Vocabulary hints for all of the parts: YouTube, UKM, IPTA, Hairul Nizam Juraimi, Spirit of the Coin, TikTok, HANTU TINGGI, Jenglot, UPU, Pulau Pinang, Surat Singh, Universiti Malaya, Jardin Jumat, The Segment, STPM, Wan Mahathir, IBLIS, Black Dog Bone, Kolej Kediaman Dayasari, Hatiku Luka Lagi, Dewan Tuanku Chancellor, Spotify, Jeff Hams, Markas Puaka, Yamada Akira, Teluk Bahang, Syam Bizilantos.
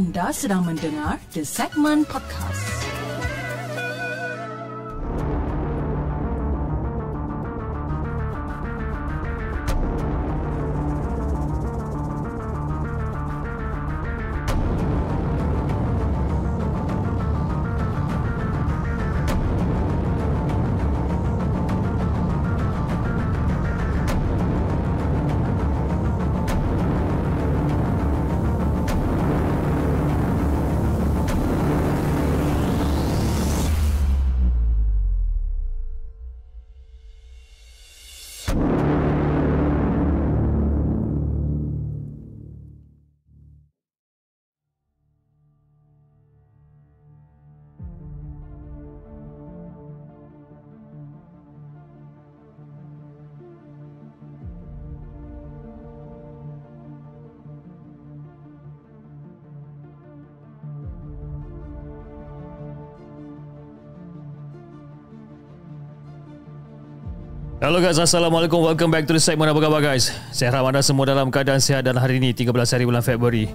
Anda sedang mendengar The Segment Podcast. Hello guys, Assalamualaikum. Welcome back to The Segment. Apa khabar guys? Saya harap anda semua dalam keadaan sihat dan hari ini 13 hari bulan Februari.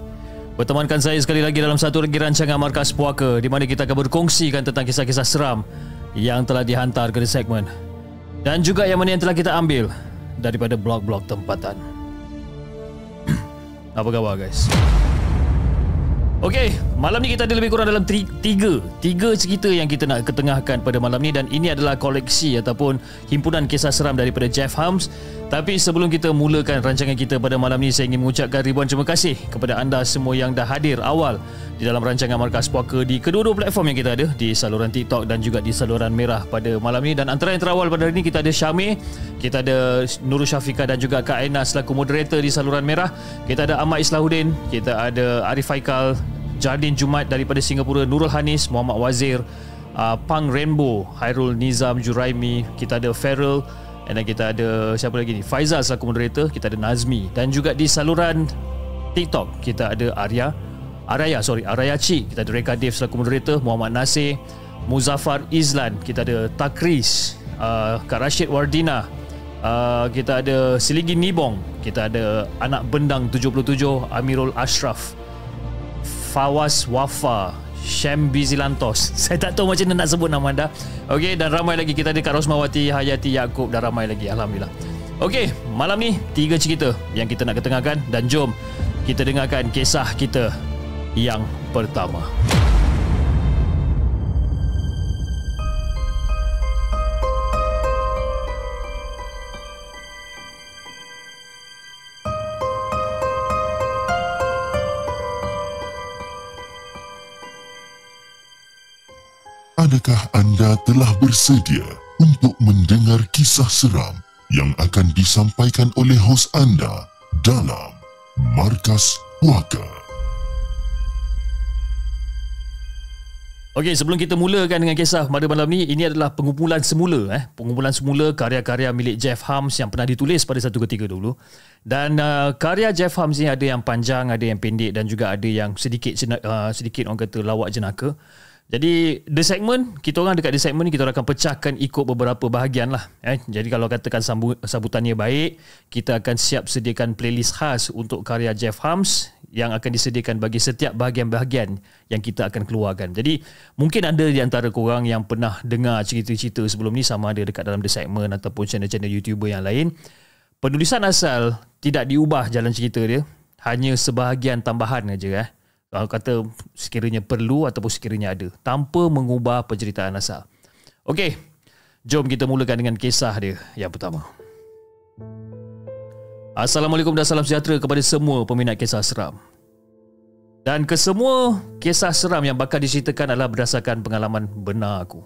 Bertemankan saya sekali lagi dalam satu lagi rancangan Markas Puaka di mana kita akan berkongsikan tentang kisah-kisah seram yang telah dihantar ke The Segment dan juga yang mana yang telah kita ambil daripada blog-blog tempatan. Apa khabar guys? Okey, malam ni kita ada lebih kurang dalam tiga cerita yang kita nak ketengahkan pada malam ni dan ini adalah koleksi ataupun himpunan kisah seram daripada Jeff Hams. Tapi sebelum kita mulakan rancangan kita pada malam ni, saya ingin mengucapkan ribuan terima kasih kepada anda semua yang dah hadir awal di dalam rancangan Markas Puaka di kedua-dua platform yang kita ada, di saluran TikTok dan juga di saluran merah pada malam ni. Dan antara yang terawal pada hari ni kita ada Syamir, kita ada Nurul Syafiqah dan juga Kak Aina selaku moderator di saluran merah. Kita ada Ahmad Islahuddin, kita ada Arif Haikal, Jardin Jumat daripada Singapura, Nurul Hanis, Muhammad Wazir, Pang Rainbow, Hairul Nizam Juraimi, kita ada Farrell, dan kita ada siapa lagi ni? Faizal selaku moderator, kita ada Nazmi dan juga di saluran TikTok kita ada Araya Cik, kita ada Reka Dev selaku moderator, Muhammad Nasir, Muzaffar Izlan, kita ada Takris, Kak Rashid Wardina, kita ada Siligi Nibong, kita ada Anak Bendang 77, Amirul Ashraf, Fawas Wafa, Syam Bizilantos. Saya tak tahu macam mana nak sebut nama anda. Okey, dan ramai lagi, kita ada Kak Rosmawati, Hayati Yaakob dan ramai lagi. Alhamdulillah. Okey, malam ni 3 cerita yang kita nak ketengahkan dan jom kita dengarkan kisah kita yang pertama. Adakah anda telah bersedia untuk mendengar kisah seram yang akan disampaikan oleh hos anda dalam Markas Puaka? Okey, sebelum kita mulakan dengan kisah pada malam ni, ini adalah pengumpulan semula. Pengumpulan semula karya-karya milik Jeff Hams yang pernah ditulis pada satu ketika dulu. Dan karya Jeff Hams ni ada yang panjang, ada yang pendek dan juga ada yang sedikit orang kata lawak jenaka. Jadi The Segment, kita orang dekat The Segment ni kita orang akan pecahkan ikut beberapa bahagian lah. Jadi kalau katakan sambutannya baik, kita akan siap sediakan playlist khas untuk karya Jeff Hams yang akan disediakan bagi setiap bahagian-bahagian yang kita akan keluarkan. Jadi mungkin ada di antara korang yang pernah dengar cerita-cerita sebelum ni sama ada dekat dalam The Segment ataupun channel-channel YouTuber yang lain. Penulisan asal tidak diubah jalan cerita dia, hanya sebahagian tambahan saja. Kata sekiranya perlu ataupun sekiranya ada, tanpa mengubah penceritaan asal. Okey, jom kita mulakan dengan kisah dia yang pertama. Assalamualaikum dan salam sejahtera kepada semua peminat kisah seram. Dan kesemua kisah seram yang bakal diceritakan adalah berdasarkan pengalaman benar aku.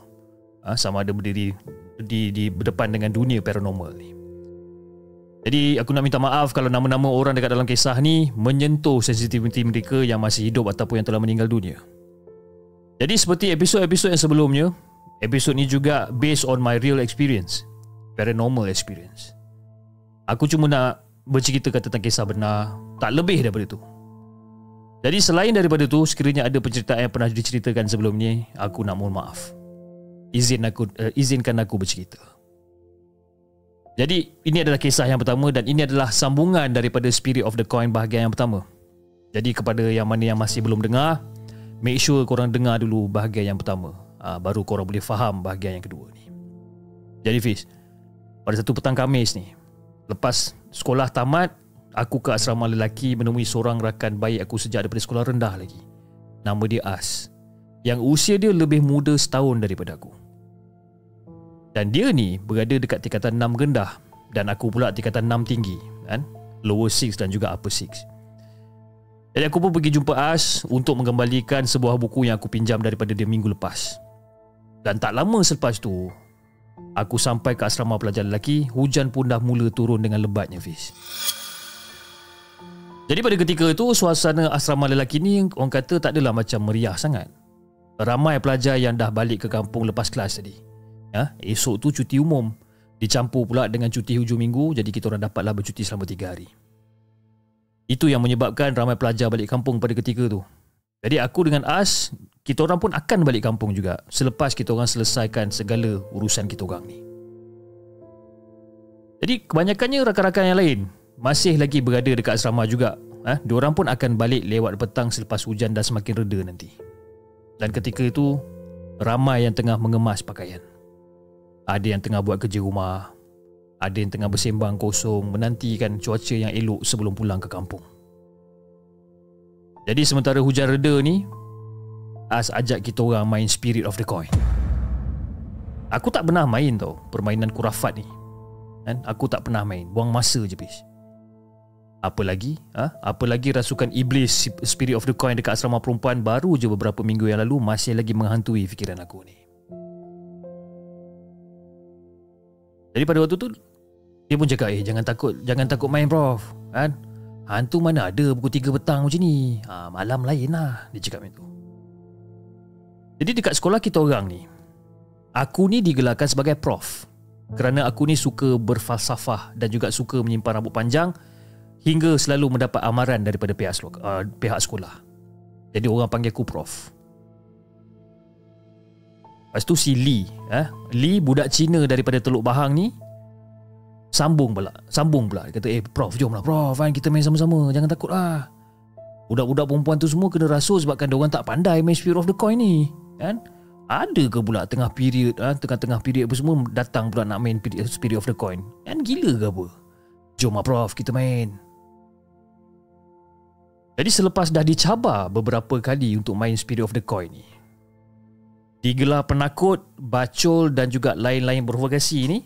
Sama ada berdiri di berdepan dengan dunia paranormal ni. Jadi aku nak minta maaf kalau nama-nama orang dekat dalam kisah ni menyentuh sensitiviti mereka yang masih hidup ataupun yang telah meninggal dunia. Jadi seperti episod-episod yang sebelumnya, episod ni juga based on my real experience, paranormal experience. Aku cuma nak bercerita tentang kisah benar, tak lebih daripada tu. Jadi selain daripada tu, sekiranya ada penceritaan yang pernah diceritakan sebelum ni, aku nak mohon maaf. Izinkan aku bercerita. Jadi ini adalah kisah yang pertama dan ini adalah sambungan daripada Spirit of the Coin bahagian yang pertama. Jadi kepada yang mana yang masih belum dengar, make sure korang dengar dulu bahagian yang pertama, baru korang boleh faham bahagian yang kedua ni. Jadi Fiz, pada satu petang Khamis ni, lepas sekolah tamat, aku ke asrama lelaki menemui seorang rakan baik aku sejak daripada sekolah rendah lagi. Nama dia As, yang usia dia lebih muda setahun daripada aku. Dan dia ni berada dekat tingkatan 6 rendah, dan aku pula tingkatan 6 tinggi, kan? Lower 6 dan juga upper 6. Jadi aku pun pergi jumpa As untuk mengembalikan sebuah buku yang aku pinjam daripada dia minggu lepas. Dan tak lama selepas tu, aku sampai ke asrama pelajar lelaki, hujan pun dah mula turun dengan lebatnya, Fiz. Jadi pada ketika itu, suasana asrama lelaki ni orang kata tak adalah macam meriah sangat. Ramai pelajar yang dah balik ke kampung lepas kelas tadi. Ya, esok tu cuti umum, dicampur pula dengan cuti hujung minggu, jadi kita orang dapatlah bercuti selama 3 hari. Itu yang menyebabkan ramai pelajar balik kampung pada ketika tu. Jadi aku dengan As, kita orang pun akan balik kampung juga selepas kita orang selesaikan segala urusan kita orang ni. Jadi kebanyakannya rakan-rakan yang lain masih lagi berada dekat asrama juga. Diorang pun akan balik lewat petang selepas hujan dah semakin reda nanti. Dan ketika itu, ramai yang tengah mengemas pakaian. Ada yang tengah buat kerja rumah, ada yang tengah bersembang kosong menantikan cuaca yang elok sebelum pulang ke kampung. Jadi sementara hujan reda ni, As ajak kita orang main Spirit of the Coin. Aku tak pernah main tau permainan kurafat ni. Kan? Aku tak pernah main, buang masa je bis. Apa lagi rasukan iblis Spirit of the Coin dekat asrama perempuan baru je beberapa minggu yang lalu masih lagi menghantui fikiran aku ni. Jadi pada waktu tu dia pun cakap, jangan takut main prof, kan? Hantu mana ada pukul 3 petang macam ni, malam lain lah, dia cakap macam tu. Jadi dekat sekolah kita orang ni, aku ni digelarkan sebagai prof kerana aku ni suka berfalsafah dan juga suka menyimpan rambut panjang hingga selalu mendapat amaran daripada pihak sekolah. Jadi orang panggil aku prof. Lepas tu si Lee budak Cina daripada Teluk Bahang ni sambung pula dia kata, prof, jomlah prof, kan kita main sama-sama, jangan takut lah, budak-budak perempuan tu semua kena rasul sebabkan diorang tak pandai main Spirit of the Coin ni, kan? Ada ke pula tengah-tengah period apa semua datang pula nak main Spirit of the Coin, kan? Gila ke apa? Jomlah prof, kita main. Jadi selepas dah dicabar beberapa kali untuk main Spirit of the Coin ni, digelar penakut, bacol dan juga lain-lain provokasi ni,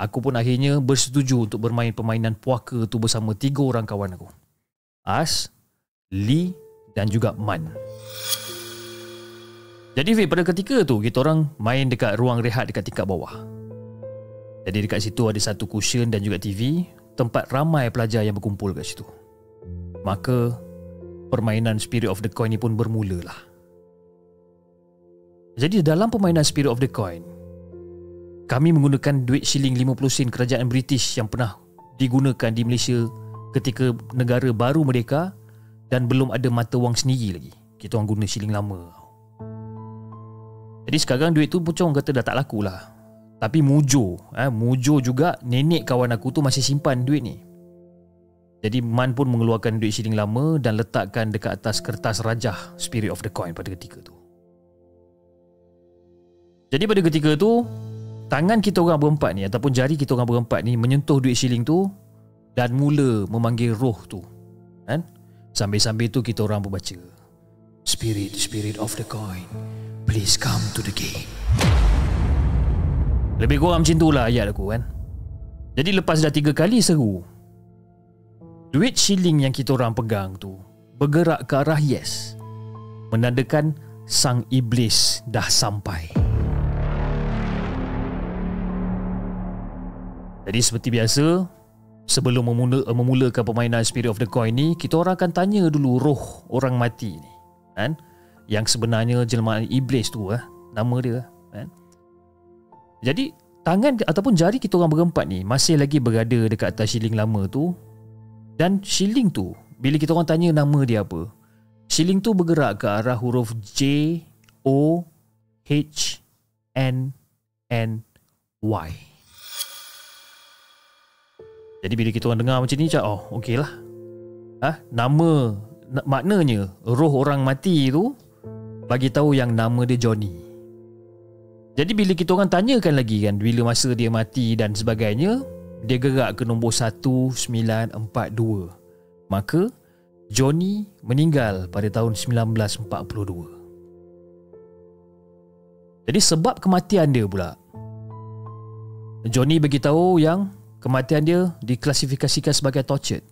aku pun akhirnya bersetuju untuk bermain permainan puaka tu bersama 3 orang kawan aku, As, Lee dan juga Man. Jadi pada ketika tu, kita orang main dekat ruang rehat dekat tingkat bawah. Jadi dekat situ ada satu cushion dan juga TV, tempat ramai pelajar yang berkumpul kat situ. Maka permainan Spirit of the Coin ni pun bermulalah. Jadi dalam permainan Spirit of the Coin, kami menggunakan duit shilling 50 sen kerajaan British yang pernah digunakan di Malaysia ketika negara baru merdeka dan belum ada mata wang sendiri lagi. Kita orang guna shilling lama. Jadi sekarang duit tu pocong kata dah tak laku lah. Tapi Mojo juga nenek kawan aku tu masih simpan duit ni. Jadi Man pun mengeluarkan duit shilling lama dan letakkan dekat atas kertas rajah Spirit of the Coin pada ketika tu. Jadi pada ketika tu, tangan kita orang berempat ni ataupun jari kita orang berempat ni menyentuh duit shilling tu dan mula memanggil roh tu, kan? Sambil-sambil tu kita orang membaca Spirit of the Coin, please come to the game. Lebih kurang macam tu lah ayat aku, kan? Jadi lepas dah 3 kali seru, duit shilling yang kita orang pegang tu bergerak ke arah yes, menandakan sang iblis dah sampai. Jadi seperti biasa, sebelum memulakan permainan Spirit of the Coin ni, kita orang akan tanya dulu roh orang mati ni, kan? Yang sebenarnya jelmaan iblis tu, nama dia, kan? Jadi tangan ataupun jari kita orang berempat ni masih lagi berada dekat atas shilling lama tu. Dan shilling tu, bila kita orang tanya nama dia apa, shilling tu bergerak ke arah huruf J, O, H, N, N, Y. Jadi bila kita orang dengar macam ni, oh okey lah, nama maknanya roh orang mati tu bagi tahu yang nama dia Johnny. Jadi bila kita orang tanyakan lagi kan, bila masa dia mati dan sebagainya, dia gerak ke nombor 1942. Maka Johnny meninggal pada tahun 1942. Jadi sebab kematian dia pula, Johnny beritahu yang kematian dia diklasifikasikan sebagai tortured,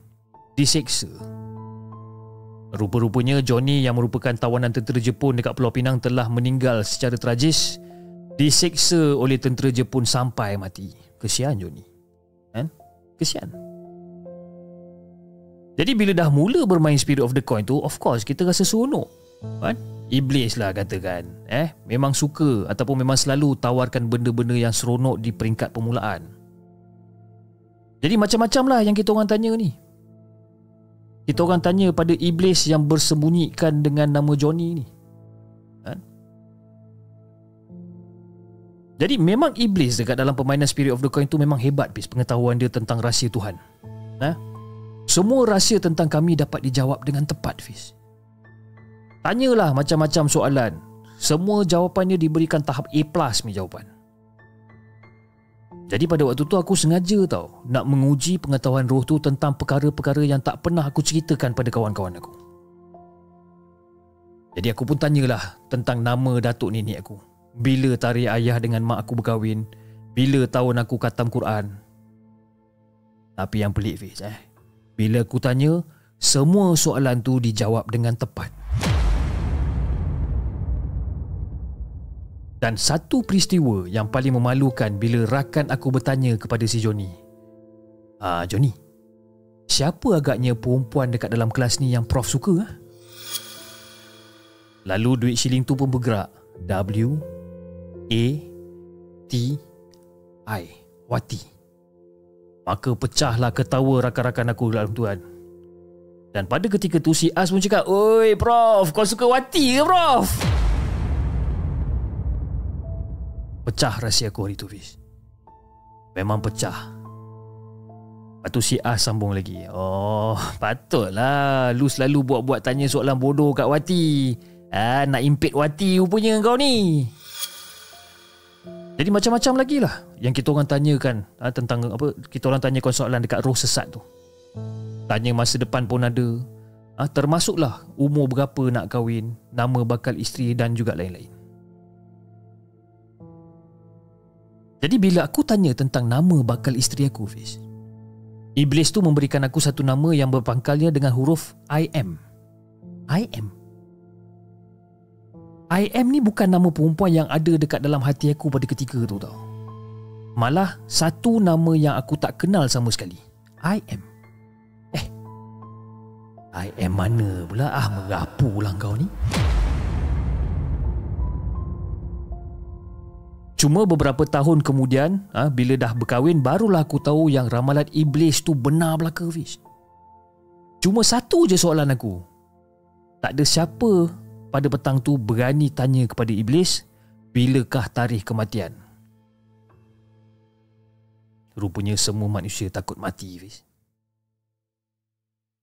diseksa. Rupa-rupanya Johnny yang merupakan tawanan tentera Jepun dekat Pulau Pinang telah meninggal secara tragis, diseksa oleh tentera Jepun sampai mati. Kesian Johnny, kan? Kesian. Jadi bila dah mula bermain Spirit of the Coin tu, of course kita rasa seronok, kan? Iblis lah katakan, memang suka ataupun memang selalu tawarkan benda-benda yang seronok di peringkat permulaan. Jadi macam-macam lah yang kita orang tanya ni. Kita orang tanya pada iblis yang bersembunyikan dengan nama Johnny ni, kan? Jadi memang iblis dekat dalam permainan Spirit of the Coin tu memang hebat bis pengetahuan dia tentang rahsia Tuhan. Semua rahsia tentang kami dapat dijawab dengan tepat, Fiz. Tanyalah macam-macam soalan, semua jawapannya diberikan tahap A+ ni jawapan. Jadi pada waktu tu aku sengaja tau nak menguji pengetahuan roh tu tentang perkara-perkara yang tak pernah aku ceritakan pada kawan-kawan aku. Jadi aku pun tanyalah tentang nama datuk nenek aku, bila tarikh ayah dengan mak aku berkahwin, bila tahun aku khatam Quran. Tapi yang pelik Fiz, bila aku tanya, semua soalan tu dijawab dengan tepat. Dan satu peristiwa yang paling memalukan bila rakan aku bertanya kepada si Johnny, Johnny, siapa agaknya perempuan dekat dalam kelas ni yang Prof suka? Lalu duit shilling tu pun bergerak, W-A-T-I, Wati. Maka pecahlah ketawa rakan-rakan aku dalam tuan. Dan pada ketika tu si As pun cakap, "Oi Prof, kau suka Wati ke Prof?" Pecah rahsia aku hari tu, Fiz. Memang pecah. Lepas tu si A sambung lagi, "Oh, patutlah lu selalu buat-buat tanya soalan bodoh kat Wati. Nak impit Wati rupanya kau ni." Jadi macam-macam lagi lah yang kita orang tanyakan, tentang apa, kita orang tanyakan soalan dekat roh sesat tu. Tanya masa depan pun ada, termasuklah umur berapa nak kahwin, nama bakal isteri dan juga lain-lain. Jadi bila aku tanya tentang nama bakal isteri aku, Fiz, iblis tu memberikan aku satu nama yang berpangkalnya dengan huruf IM. IM. IM ni bukan nama perempuan yang ada dekat dalam hati aku pada ketika tu tau. Malah satu nama yang aku tak kenal sama sekali. IM. IM mana pula? Merapulah kau ni. Cuma beberapa tahun kemudian, bila dah berkahwin, barulah aku tahu yang ramalan iblis tu benar belaka, Fiz. Cuma satu je soalan aku. Tak ada siapa pada petang tu berani tanya kepada iblis, bilakah tarikh kematian? Rupanya semua manusia takut mati, Fiz.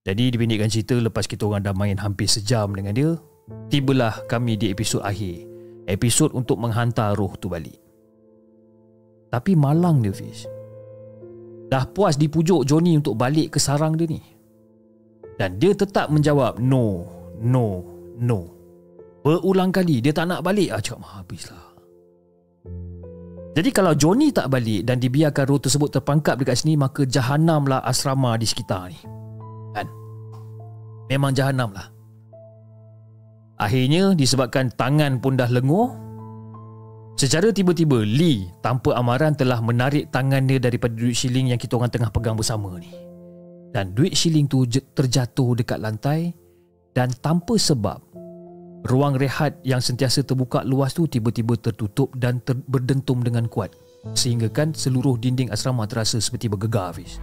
Jadi dipendekkan cerita, lepas kita orang dah main hampir sejam dengan dia, tibalah kami di episod akhir. Episod untuk menghantar roh tu balik. Tapi malang dia, Fiz. Dah puas dipujuk Johnny untuk balik ke sarang dia ni, dan dia tetap menjawab no, no, no. Berulang kali dia tak nak balik. Cakap habislah. Jadi kalau Johnny tak balik dan dibiarkan roh tersebut terpangkap dekat sini, maka jahanamlah asrama di sekitar ni, kan? Memang jahanamlah. Akhirnya disebabkan tangan pun dah lenguh, secara tiba-tiba Lee tanpa amaran telah menarik tangan dia daripada duit shilling yang kita orang tengah pegang bersama ni. Dan duit shilling tu terjatuh dekat lantai, dan tanpa sebab ruang rehat yang sentiasa terbuka luas tu tiba-tiba tertutup dan berdentum dengan kuat, sehinggakan seluruh dinding asrama terasa seperti bergegar, Fiz.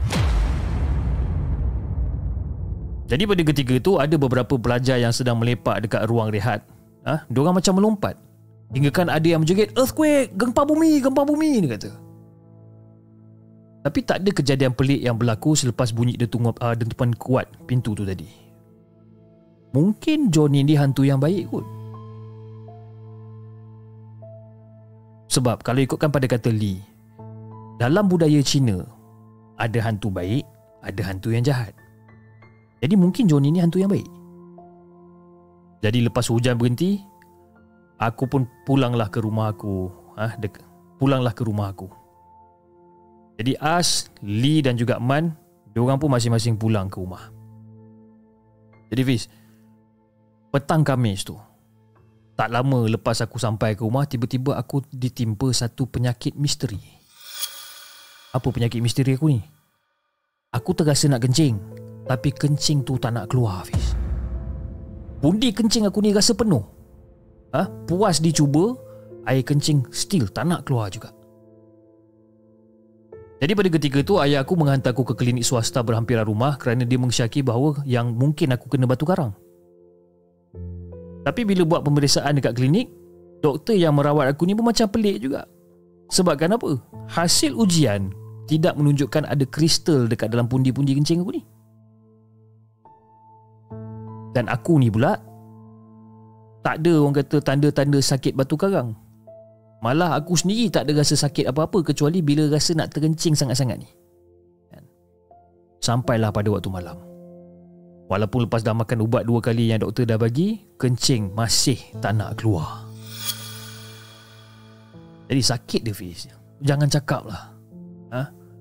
Jadi pada ketika itu ada beberapa pelajar yang sedang melepak dekat ruang rehat. Diorang macam melompat, hinggakan ada yang menjerit, "Earthquake, gempa bumi," dia kata. Tapi tak ada kejadian pelik yang berlaku selepas bunyi dentuman kuat pintu tu tadi. Mungkin John ini hantu yang baik kot. Sebab kalau ikutkan pada kata Lee, dalam budaya Cina, ada hantu baik, ada hantu yang jahat. Jadi mungkin John ini hantu yang baik. Jadi lepas hujan berhenti, aku pun pulanglah ke rumah aku. Jadi As, Lee dan juga Man, diorang pun masing-masing pulang ke rumah. Jadi Fiz, petang Khamis tu, tak lama lepas aku sampai ke rumah, tiba-tiba aku ditimpa satu penyakit misteri. Apa penyakit misteri aku ni? Aku terasa nak kencing, tapi kencing tu tak nak keluar, Fiz. Pundi kencing aku ni rasa penuh. Puas dicuba, air kencing still tak nak keluar juga. Jadi pada ketika itu, ayah aku menghantar aku ke klinik swasta berhampiran rumah kerana dia mengesyaki bahawa yang mungkin aku kena batu karang. Tapi bila buat pemeriksaan dekat klinik, doktor yang merawat aku ni pun macam pelik juga. Sebab kenapa? Hasil ujian tidak menunjukkan ada kristal dekat dalam pundi-pundi kencing aku ni. Dan aku ni pula tak ada, orang kata, tanda-tanda sakit batu karang. Malah aku sendiri tak ada rasa sakit apa-apa kecuali bila rasa nak terkencing sangat-sangat ni. Sampailah pada waktu malam. Walaupun lepas dah makan ubat 2 kali yang doktor dah bagi, kencing masih tak nak keluar. Jadi sakit dia, Fiz. Jangan cakap lah.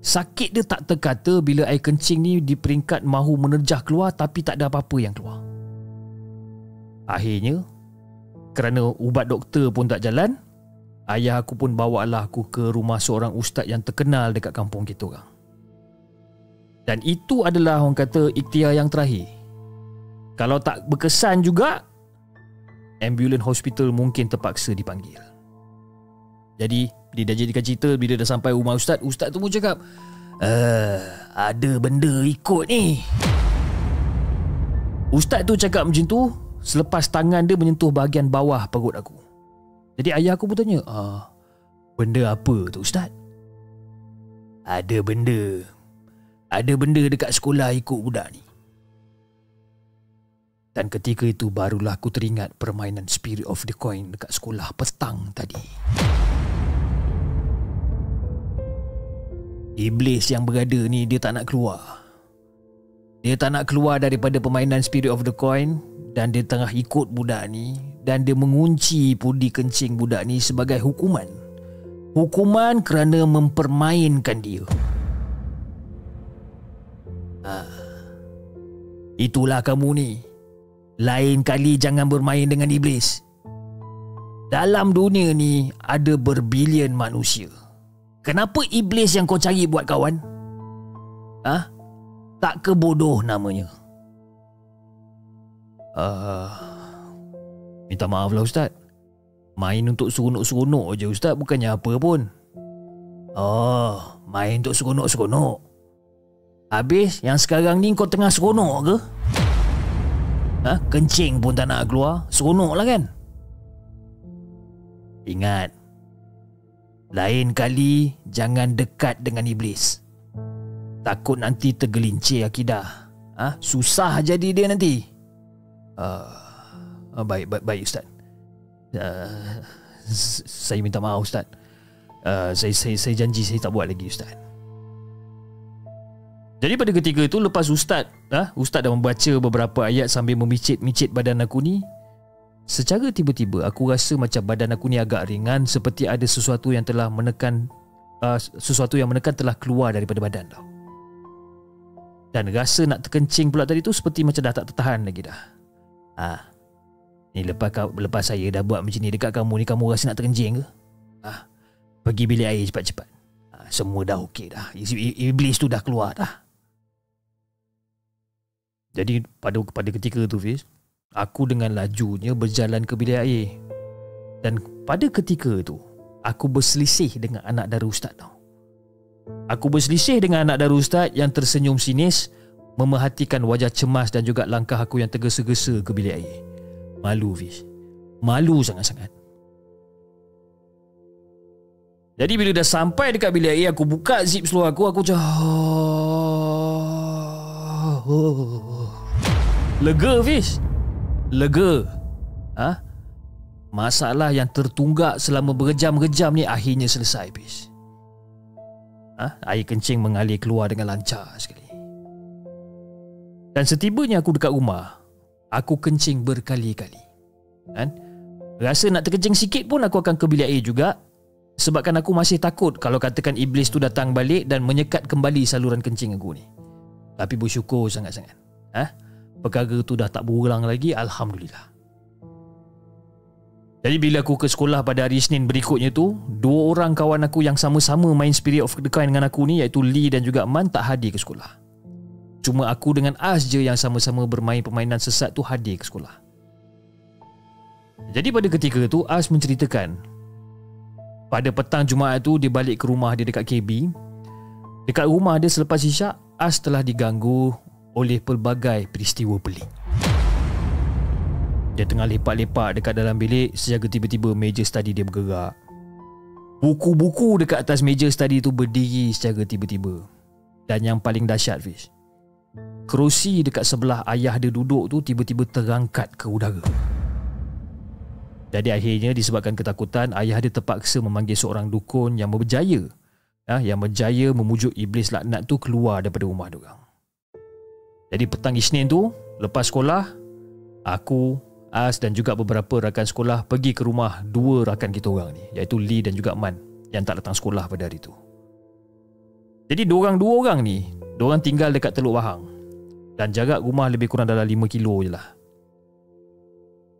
Sakit dia tak terkata bila air kencing ni di peringkat mahu menerjah keluar tapi tak ada apa-apa yang keluar. Akhirnya, kerana ubat doktor pun tak jalan, ayah aku pun bawalah aku ke rumah seorang ustaz yang terkenal dekat kampung kita orang. Dan itu adalah, orang kata, ikhtiar yang terakhir. Kalau tak berkesan juga, ambulans hospital mungkin terpaksa dipanggil. Jadi, dia dah jadikan cerita, bila dah sampai rumah ustaz, ustaz tu pun cakap, ada benda ikut ni. Ustaz tu cakap macam tu selepas tangan dia menyentuh bahagian bawah perut aku. Jadi ayah aku pun tanya, benda apa tu ustaz? Ada benda dekat sekolah ikut budak ni. Dan ketika itu barulah aku teringat permainan Spirit of the Coin dekat sekolah petang tadi. Iblis yang berada ni, dia tak nak keluar. Dia tak nak keluar daripada permainan Spirit of the Coin, dan dia tengah ikut budak ni. Dan dia mengunci pundi kencing budak ni sebagai hukuman. Hukuman kerana mempermainkan dia. Itulah kamu ni. Lain kali jangan bermain dengan iblis. Dalam dunia ni ada berbilion manusia. Kenapa iblis yang kau cari buat kawan? Tak ke bodoh namanya? Minta maaflah ustaz. Main untuk seronok-seronok je ustaz, bukannya apa pun. Main untuk seronok-seronok. Habis yang sekarang ni kau tengah seronok ke? Kencing pun tak nak keluar, seronok lah kan? Ingat, lain kali jangan dekat dengan iblis. Takut nanti tergelincir akidah. Susah jadi dia nanti. Baik ustaz. Saya minta maaf ustaz. Saya janji saya tak buat lagi ustaz. Jadi pada ketika itu lepas ustaz dah membaca beberapa ayat sambil memicit-micit badan aku ni, secara tiba-tiba aku rasa macam badan aku ni agak ringan, seperti ada sesuatu yang telah menekan, telah keluar daripada badan tau. Dan rasa nak terkencing pula tadi tu seperti macam dah tak tertahan lagi dah. Ni lepas saya dah buat macam ni dekat kamu ni, kamu rasa nak terkencing ke? Pergi bilik air cepat-cepat. Semua dah okey dah. Iblis tu dah keluar dah. Jadi pada ketika tu, Fiz, aku dengan lajunya berjalan ke bilik air. Dan pada ketika tu, aku berselisih dengan anak dara ustaz tau. Aku berselisih dengan anak dara ustaz yang tersenyum sinis, memerhatikan wajah cemas dan juga langkah aku yang tergesa-gesa ke bilik air. Malu, Fiz. Malu sangat-sangat. Jadi bila dah sampai dekat bilik air, aku buka zip seluar aku macam lega, Fiz. lega. Masalah yang tertunggak selama berjam-jam ni akhirnya selesai, bis. Air kencing mengalir keluar dengan lancar sekali. Dan setibanya aku dekat rumah, aku kencing berkali-kali. Kan? Rasa nak terkencing sikit pun aku akan ke bilik air juga, sebabkan aku masih takut kalau katakan iblis tu datang balik dan menyekat kembali saluran kencing aku ni. Tapi bersyukur sangat-sangat, perkara tu dah tak berulang lagi, alhamdulillah. Jadi bila aku ke sekolah pada hari Isnin berikutnya tu, dua orang kawan aku yang sama-sama main Spirit of the Coin dengan aku ni, iaitu Lee dan juga Man, tak hadir ke sekolah. Cuma aku dengan Az je yang sama-sama bermain permainan sesat tu hadir ke sekolah. Jadi pada ketika tu, Az menceritakan pada petang Jumaat tu dia balik ke rumah dia dekat KB. Dekat rumah dia selepas isyak, Az telah diganggu oleh pelbagai peristiwa pelik. Dia tengah lepak-lepak dekat dalam bilik, sejaga tiba-tiba meja study dia bergerak. Buku-buku dekat atas meja study tu berdiri sejaga tiba-tiba. Dan yang paling dahsyat, Fish, kerusi dekat sebelah ayah dia duduk tu tiba-tiba terangkat ke udara. Jadi akhirnya disebabkan ketakutan, ayah dia terpaksa memanggil seorang dukun yang berjaya, memujuk iblis laknat tu keluar daripada rumah diorang. Jadi petang Isnin tu, lepas sekolah, aku, As dan juga beberapa rakan sekolah pergi ke rumah dua rakan kita orang ni, iaitu Lee dan juga Man, yang tak datang sekolah pada hari tu. Jadi dua orang ni, diorang tinggal dekat Teluk Bahang dan jarak rumah lebih kurang dalam 5 kilo je lah.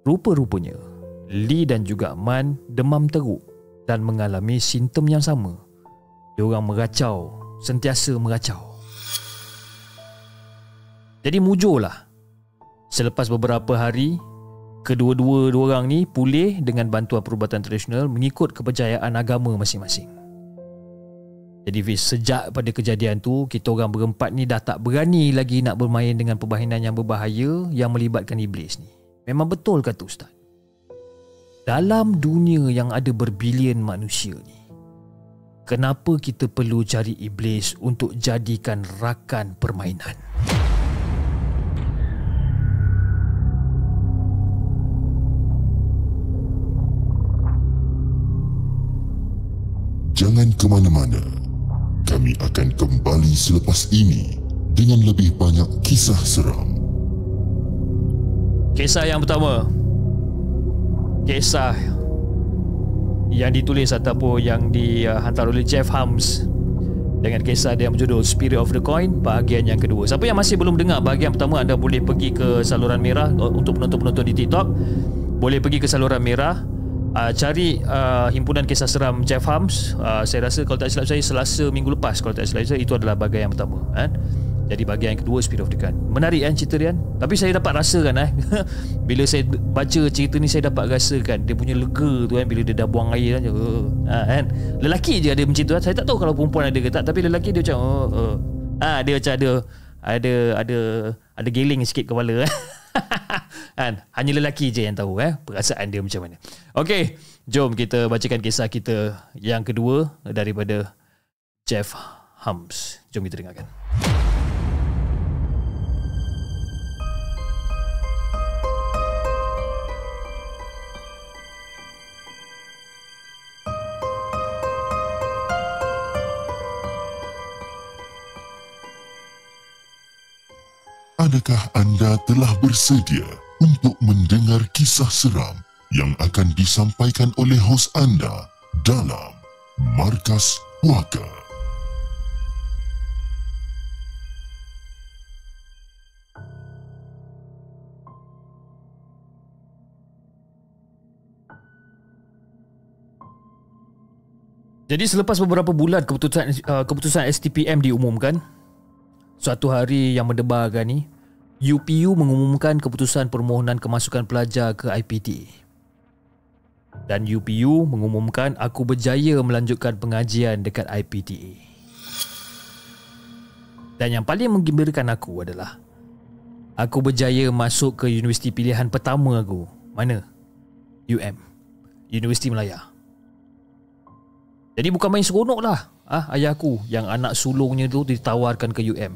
Rupa-rupanya Lee dan juga Man demam teruk dan mengalami simptom yang sama. Diorang meracau, sentiasa meracau. Jadi mujurlah, selepas beberapa hari, kedua-dua diorang ni pulih dengan bantuan perubatan tradisional mengikut kepercayaan agama masing-masing. Jadi Fiz, sejak pada kejadian tu, kita orang berempat ni dah tak berani lagi nak bermain dengan permainan yang berbahaya yang melibatkan iblis ni. Memang betul kata Ustaz. Dalam dunia yang ada berbilion manusia ni, kenapa kita perlu cari iblis untuk jadikan rakan permainan? Jangan ke mana-mana. Kami akan kembali selepas ini dengan lebih banyak kisah seram. Kisah yang pertama, kisah yang ditulis ataupun yang dihantar oleh Jeff Hams dengan kisah dia yang berjudul Spirit of the Coin, bahagian yang kedua. Siapa yang masih belum dengar bahagian pertama, anda boleh pergi ke saluran merah. Untuk penonton-penonton di TikTok, boleh pergi ke saluran merah, cari himpunan kisah seram Jeff Hams. Saya rasa kalau tak silap saya Selasa minggu lepas, kalau tak silap saya itu adalah bahagian yang pertama, kan? Jadi bahagian yang kedua, Spirit of the Coin. Menarik kan cerita dia, kan? Tapi saya dapat rasakan bila saya baca cerita ni, saya dapat rasakan dia punya lega tu, kan? Bila dia dah buang air kan, kan? Lelaki je ada macam tu, kan? Saya tak tahu kalau perempuan ada ke tak, tapi lelaki dia macam dia macam ada geleng sikit kepala, kan? Hanya lelaki je yang tahu perasaan dia macam mana. Okey, jom kita bacakan kisah kita yang kedua daripada Jeff Hams. Jom kita dengarkan. Adakah anda telah bersedia untuk mendengar kisah seram yang akan disampaikan oleh hos anda dalam Markas Puaka? Jadi selepas beberapa bulan keputusan STPM diumumkan, suatu hari yang mendebarkan ni, UPU mengumumkan keputusan permohonan kemasukan pelajar ke IPTA. Dan UPU mengumumkan aku berjaya melanjutkan pengajian dekat IPTA. Dan yang paling menggembirakan aku adalah aku berjaya masuk ke universiti pilihan pertama aku. Mana? UM, Universiti Malaya. Jadi bukan main seronok lah ayah aku yang anak sulungnya tu ditawarkan ke UM,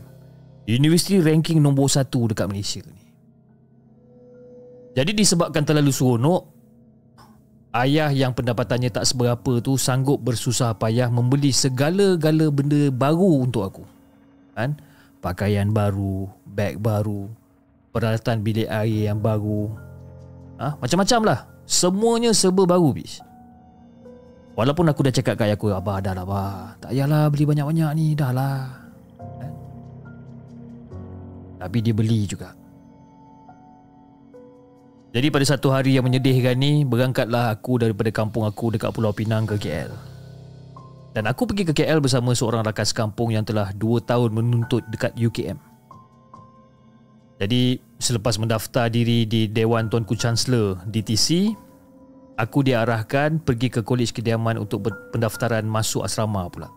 universiti ranking nombor 1 dekat Malaysia ni. Jadi disebabkan terlalu seronok, ayah yang pendapatannya tak seberapa tu sanggup bersusah payah membeli segala-gala benda baru untuk aku. Kan? Pakaian baru, beg baru, peralatan bilik air yang baru. Ha? Macam-macam lah. Semuanya serba baru, bis. Walaupun aku dah cakap kat ayah aku, "Abah, dah lah, Abah. Tak payahlah beli banyak-banyak ni, dah lah." Ha? Tapi dia beli juga. Jadi pada satu hari yang menyedihkan ni, berangkatlah aku daripada kampung aku dekat Pulau Pinang ke KL. Dan aku pergi ke KL bersama seorang rakan sekampung yang telah 2 tahun menuntut dekat UKM. Jadi selepas mendaftar diri di Dewan Tuanku Chancellor DTC, aku diarahkan pergi ke Kolej Kediaman untuk pendaftaran masuk asrama pula.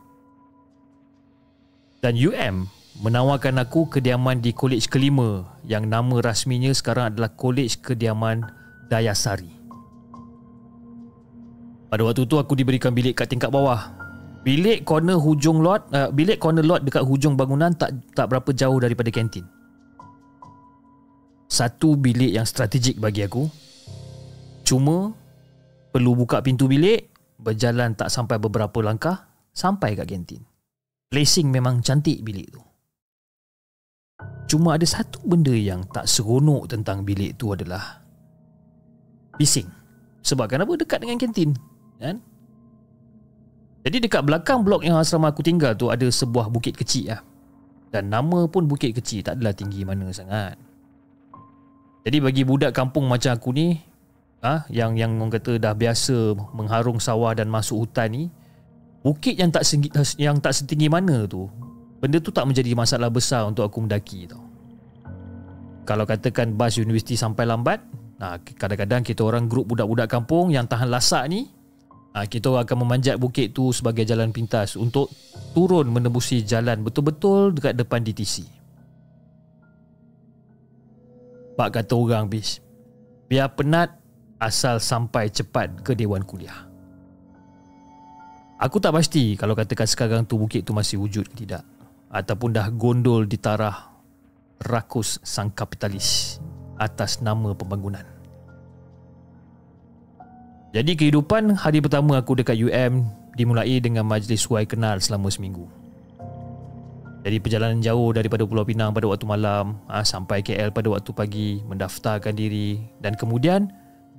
Dan UM menawarkan aku kediaman di kolej kelima yang nama rasminya sekarang adalah Kolej Kediaman Dayasari. Pada waktu tu aku diberikan bilik kat tingkat bawah. Bilik corner hujung lot, bilik corner lot dekat hujung bangunan tak berapa jauh daripada kantin. Satu bilik yang strategik bagi aku. Cuma perlu buka pintu bilik, berjalan tak sampai beberapa langkah sampai kat kantin. Placing memang cantik bilik tu. Cuma ada satu benda yang tak seronok tentang bilik tu adalah bising. Sebab kenapa? Dekat dengan kantin, kan? Jadi dekat belakang blok yang asrama aku tinggal tu ada sebuah bukit kecil lah. Dan nama pun bukit kecil, tak adalah tinggi mana sangat. Jadi bagi budak kampung macam aku ni, yang orang kata dah biasa mengharung sawah dan masuk hutan ni, bukit yang tak setinggi mana tu, benda tu tak menjadi masalah besar untuk aku mendaki tau. Kalau katakan bas universiti sampai lambat, kadang-kadang kita orang grup budak-budak kampung yang tahan lasak ni, kita orang akan memanjat bukit tu sebagai jalan pintas untuk turun menembusi jalan betul-betul dekat depan DTC. Pak kata orang, bis, biar penat asal sampai cepat ke Dewan Kuliah. Aku tak pasti kalau katakan sekarang tu bukit tu masih wujud ke tidak, ataupun dah gondol di taraf rakus sang kapitalis atas nama pembangunan. Jadi kehidupan hari pertama aku dekat UM dimulai dengan majlis suai kenal selama seminggu. Jadi perjalanan jauh daripada Pulau Pinang pada waktu malam sampai KL pada waktu pagi, mendaftarkan diri dan kemudian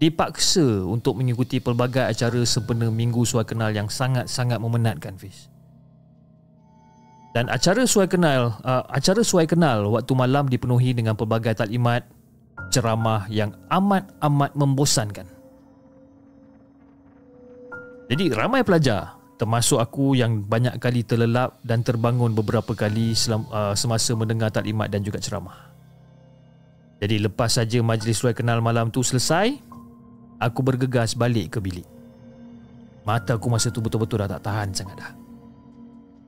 dipaksa untuk mengikuti pelbagai acara sempena minggu suai kenal yang sangat-sangat memenatkan, Fiz. Dan acara suai kenal waktu malam dipenuhi dengan pelbagai taklimat, ceramah yang amat-amat membosankan. Jadi ramai pelajar, termasuk aku, yang banyak kali terlelap dan terbangun beberapa kali semasa mendengar taklimat dan juga ceramah. Jadi lepas saja majlis suai kenal malam tu selesai, aku bergegas balik ke bilik. Mata aku masa tu betul-betul dah tak tahan sangat dah.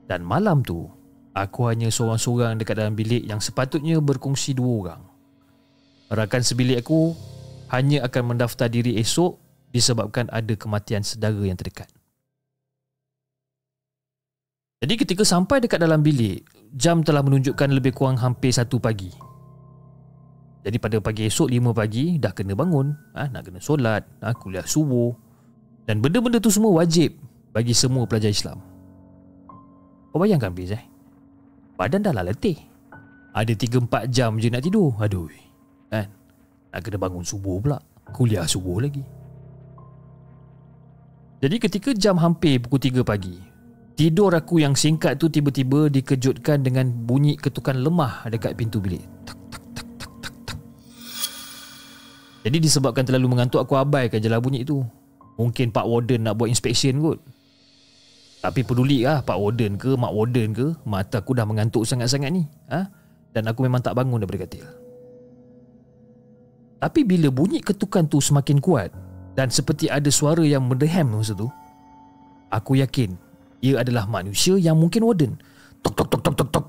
Dan malam tu, aku hanya seorang-seorang dekat dalam bilik yang sepatutnya berkongsi 2 orang. Rakan sebilik aku hanya akan mendaftar diri esok disebabkan ada kematian sedara yang terdekat. Jadi ketika sampai dekat dalam bilik, jam telah menunjukkan lebih kurang hampir 1 pagi. Jadi pada pagi esok 5 pagi dah kena bangun, nak kena solat, kuliah subuh. Dan benda-benda tu semua wajib bagi semua pelajar Islam. Kau bayangkan, please, badan dah lah letih. Ada 3-4 jam je nak tidur. Aduh, kan? Nak kena bangun subuh pula, kuliah subuh lagi. Jadi ketika jam hampir pukul 3 pagi, tidur aku yang singkat tu tiba-tiba dikejutkan dengan bunyi ketukan lemah dekat pintu bilik. Tak, tak, tak, tak, tak, tak. Jadi disebabkan terlalu mengantuk, aku abaikan je lah bunyi tu. Mungkin Pak Warden nak buat inspection kot. Tapi peduli lah Pak Warden ke Mak Warden ke, mata aku dah mengantuk sangat-sangat ni. Dan aku memang tak bangun daripada katil. Tapi bila bunyi ketukan tu semakin kuat dan seperti ada suara yang mendehem masa tu, aku yakin ia adalah manusia yang mungkin Warden. Tok tok tok tok tok tok.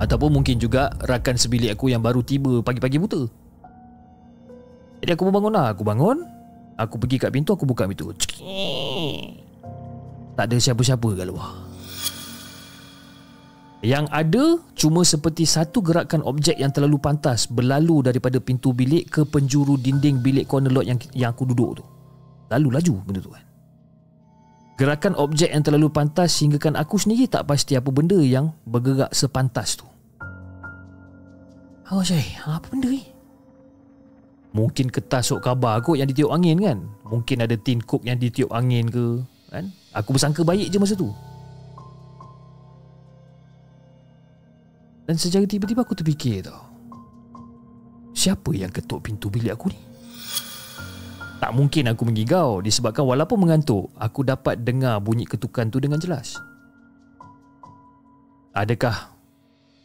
Ataupun mungkin juga rakan sebilik aku yang baru tiba pagi-pagi buta. Jadi aku bangun lah. Aku pergi kat pintu, aku buka pintu. Tak ada siapa-siapa kat luar. Yang ada cuma seperti satu gerakan objek yang terlalu pantas berlalu daripada pintu bilik ke penjuru dinding bilik corner lot yang aku duduk tu. Lalu laju benda tu kan. Gerakan objek yang terlalu pantas sehinggakan aku sendiri tak pasti apa benda yang bergerak sepantas tu. Oh Syai, apa benda ni? Mungkin kertas sok khabar kot yang ditiup angin kan. Mungkin ada tin kop yang ditiup angin ke kan? Aku bersangka baik je masa tu. Dan secara tiba-tiba aku terfikir tau, siapa yang ketuk pintu bilik aku ni? Tak mungkin aku mengigau disebabkan walaupun mengantuk, aku dapat dengar bunyi ketukan tu dengan jelas. Adakah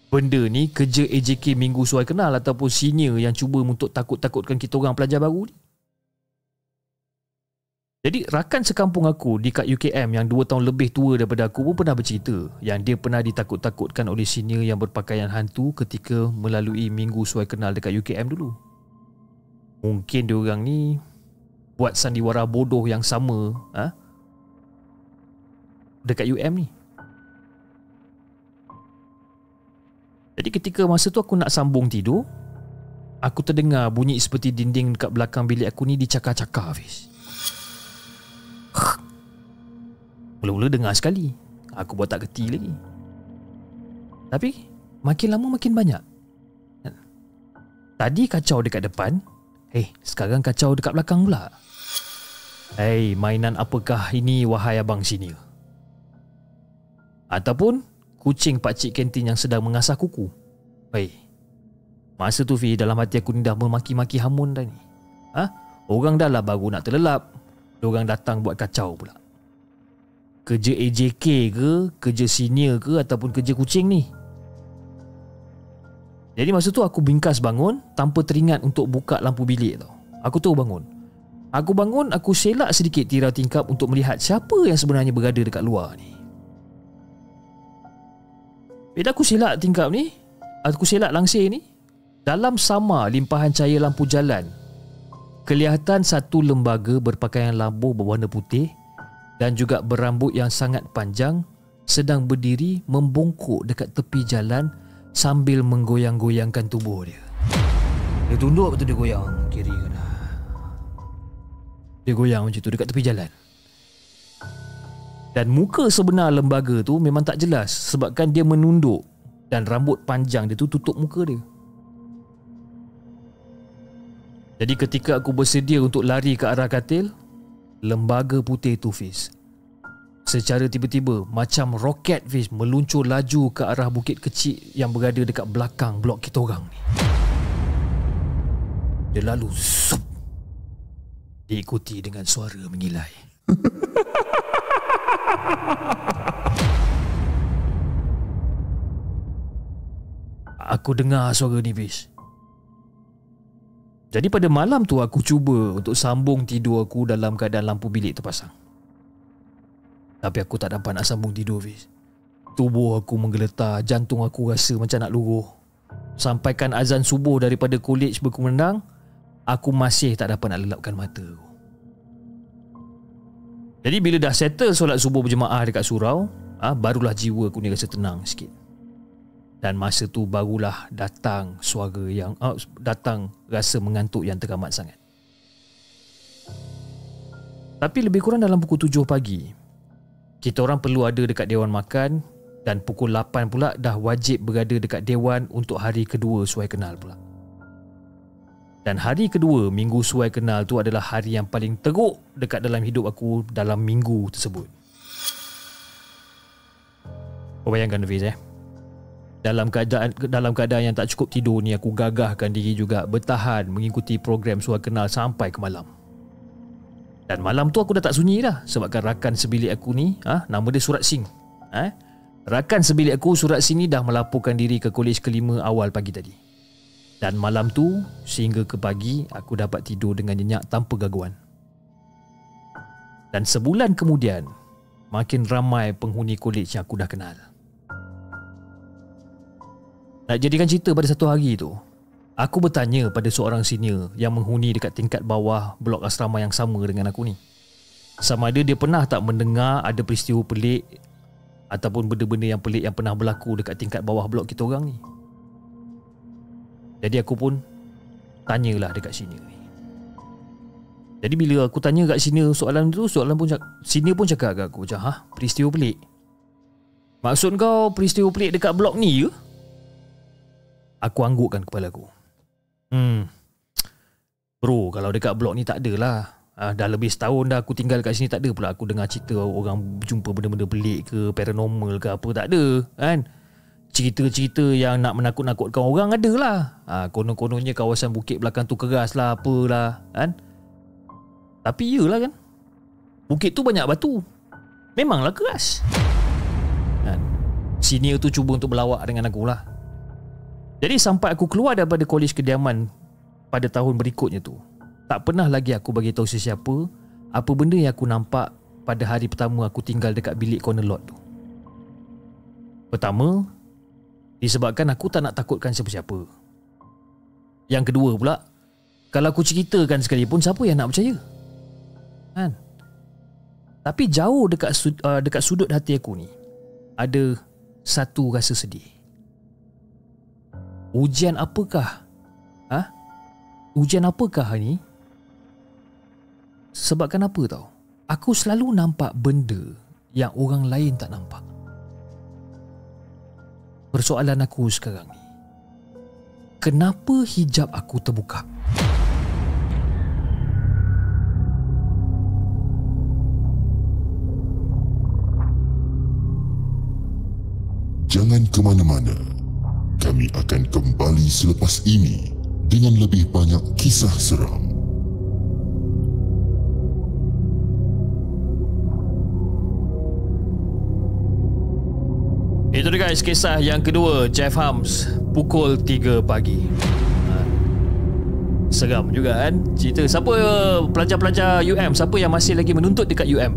benda ni kerja AJK Minggu Suai Kenal ataupun senior yang cuba untuk takut-takutkan kita orang pelajar baru ni? Jadi rakan sekampung aku di kat UKM yang 2 tahun lebih tua daripada aku pun pernah bercerita yang dia pernah ditakut-takutkan oleh senior yang berpakaian hantu ketika melalui Minggu Suai Kenal dekat UKM dulu. Mungkin diorang ni buat sandiwara bodoh yang sama dekat UM ni. Jadi ketika masa tu aku nak sambung tidur, aku terdengar bunyi seperti dinding dekat belakang bilik aku ni dicakar-cakar, Hafiz. Mula-mula dengar sekali, aku buat tak kerti lagi. Tapi makin lama makin banyak. Tadi kacau dekat depan, sekarang kacau dekat belakang pula. Mainan apakah ini wahai abang senior? Ataupun kucing pakcik kantin yang sedang mengasah kuku. Masa tu Fi, dalam hati aku ni dah memaki-maki hamun dah ni. Orang dah lah baru nak terlelap, diorang datang buat kacau pula. Kerja AJK ke, kerja senior ke, ataupun kerja kucing ni? Jadi masa tu aku bingkas bangun tanpa teringat untuk buka lampu bilik tau. Aku terus bangun. Aku selak sedikit tirai tingkap untuk melihat siapa yang sebenarnya berada dekat luar ni. Bila aku selak tingkap ni, aku selak langsir ni, dalam sama limpahan cahaya lampu jalan, kelihatan satu lembaga berpakaian labuh berwarna putih dan juga berambut yang sangat panjang sedang berdiri membungkuk dekat tepi jalan sambil menggoyang-goyangkan tubuh dia. Dia tunduk, betul dia goyang kiri kanan. Dia goyang macam tu dekat tepi jalan. Dan muka sebenar lembaga tu memang tak jelas sebabkan dia menunduk dan rambut panjang dia tu tutup muka dia. Jadi ketika aku bersedia untuk lari ke arah katil, lembaga putih tu, Fiz, secara tiba-tiba macam roket, Fiz, meluncur laju ke arah bukit kecil yang berada dekat belakang blok kita orang ni. Dia lalu sup, diikuti dengan suara mengilai. Aku dengar suara ni, Fiz. Jadi pada malam tu aku cuba untuk sambung tidur aku dalam keadaan lampu bilik terpasang. Tapi aku tak dapat nak sambung tidur, Fiz. Tubuh aku menggeletar, jantung aku rasa macam nak luruh. Sampaikan azan subuh daripada kolej berkumandang, aku masih tak dapat nak lelapkan mata aku. Jadi bila dah settle solat subuh berjemaah dekat surau, barulah jiwa aku ni rasa tenang sikit. Dan masa tu barulah datang suara yang datang rasa mengantuk yang teramat sangat. Tapi lebih kurang dalam pukul 7 pagi, kita orang perlu ada dekat Dewan Makan, dan pukul 8 pula dah wajib berada dekat Dewan untuk hari kedua Suai Kenal pula. Dan hari kedua Minggu Suai Kenal tu adalah hari yang paling teruk dekat dalam hidup aku dalam minggu tersebut. Kau bayangkan, Hafiz, Dalam keadaan yang tak cukup tidur ni, aku gagahkan diri juga bertahan mengikuti program Suai Kenal sampai ke malam. Dan malam tu aku dah tak sunyi dah sebabkan rakan sebilik aku ni, nama dia Surat Singh. Rakan sebilik aku Surat Singh ni dah melaporkan diri ke kolej kelima awal pagi tadi. Dan malam tu sehingga ke pagi aku dapat tidur dengan nyenyak tanpa gangguan. Dan sebulan kemudian makin ramai penghuni kolej yang aku dah kenal. Nak jadikan cerita, pada satu hari tu aku bertanya pada seorang senior yang menghuni dekat tingkat bawah blok asrama yang sama dengan aku ni, sama ada dia pernah tak mendengar ada peristiwa pelik ataupun benda-benda yang pelik yang pernah berlaku dekat tingkat bawah blok kita orang ni. Jadi aku pun tanyalah dekat senior ni. Jadi bila aku tanya kat senior soalan tu, senior pun cakap kat aku macam, "Ha, peristiwa pelik? Maksud kau peristiwa pelik dekat blok ni ke?" Aku anggukkan kepala aku. Bro, kalau dekat blok ni tak adalah. Dah lebih setahun dah aku tinggal kat sini, tak ada pula aku dengar cerita orang jumpa benda-benda pelik ke, paranormal ke apa, tak ada kan. Cerita-cerita yang nak menakut-nakutkan orang adalah. Konon-kononnya kawasan bukit belakang tu keras lah, apalah kan. Tapi iyalah kan, bukit tu banyak batu, memanglah keras kan? Senior tu cuba untuk berlawak dengan aku lah. Jadi sampai aku keluar daripada kolej kediaman pada tahun berikutnya tu, tak pernah lagi aku bagi tahu sesiapa apa benda yang aku nampak pada hari pertama aku tinggal dekat bilik corner lot tu. Pertama, disebabkan aku tak nak takutkan siapa-siapa. Yang kedua pula, kalau aku ceritakan sekalipun, siapa yang nak percaya kan? Tapi jauh dekat sudut hati aku ni, ada satu rasa sedih. Ujian apakah? Ujian apakah ni? Sebabkan apa tau, aku selalu nampak benda yang orang lain tak nampak. Persoalan aku sekarang ni, kenapa hijab aku terbuka? Jangan ke mana-mana. Kami akan kembali selepas ini dengan lebih banyak kisah seram. Itu dia guys, kisah yang kedua, Jeff Hams, pukul 3 pagi. Seram juga kan cerita. Siapa pelajar-pelajar UM, siapa yang masih lagi menuntut dekat UM?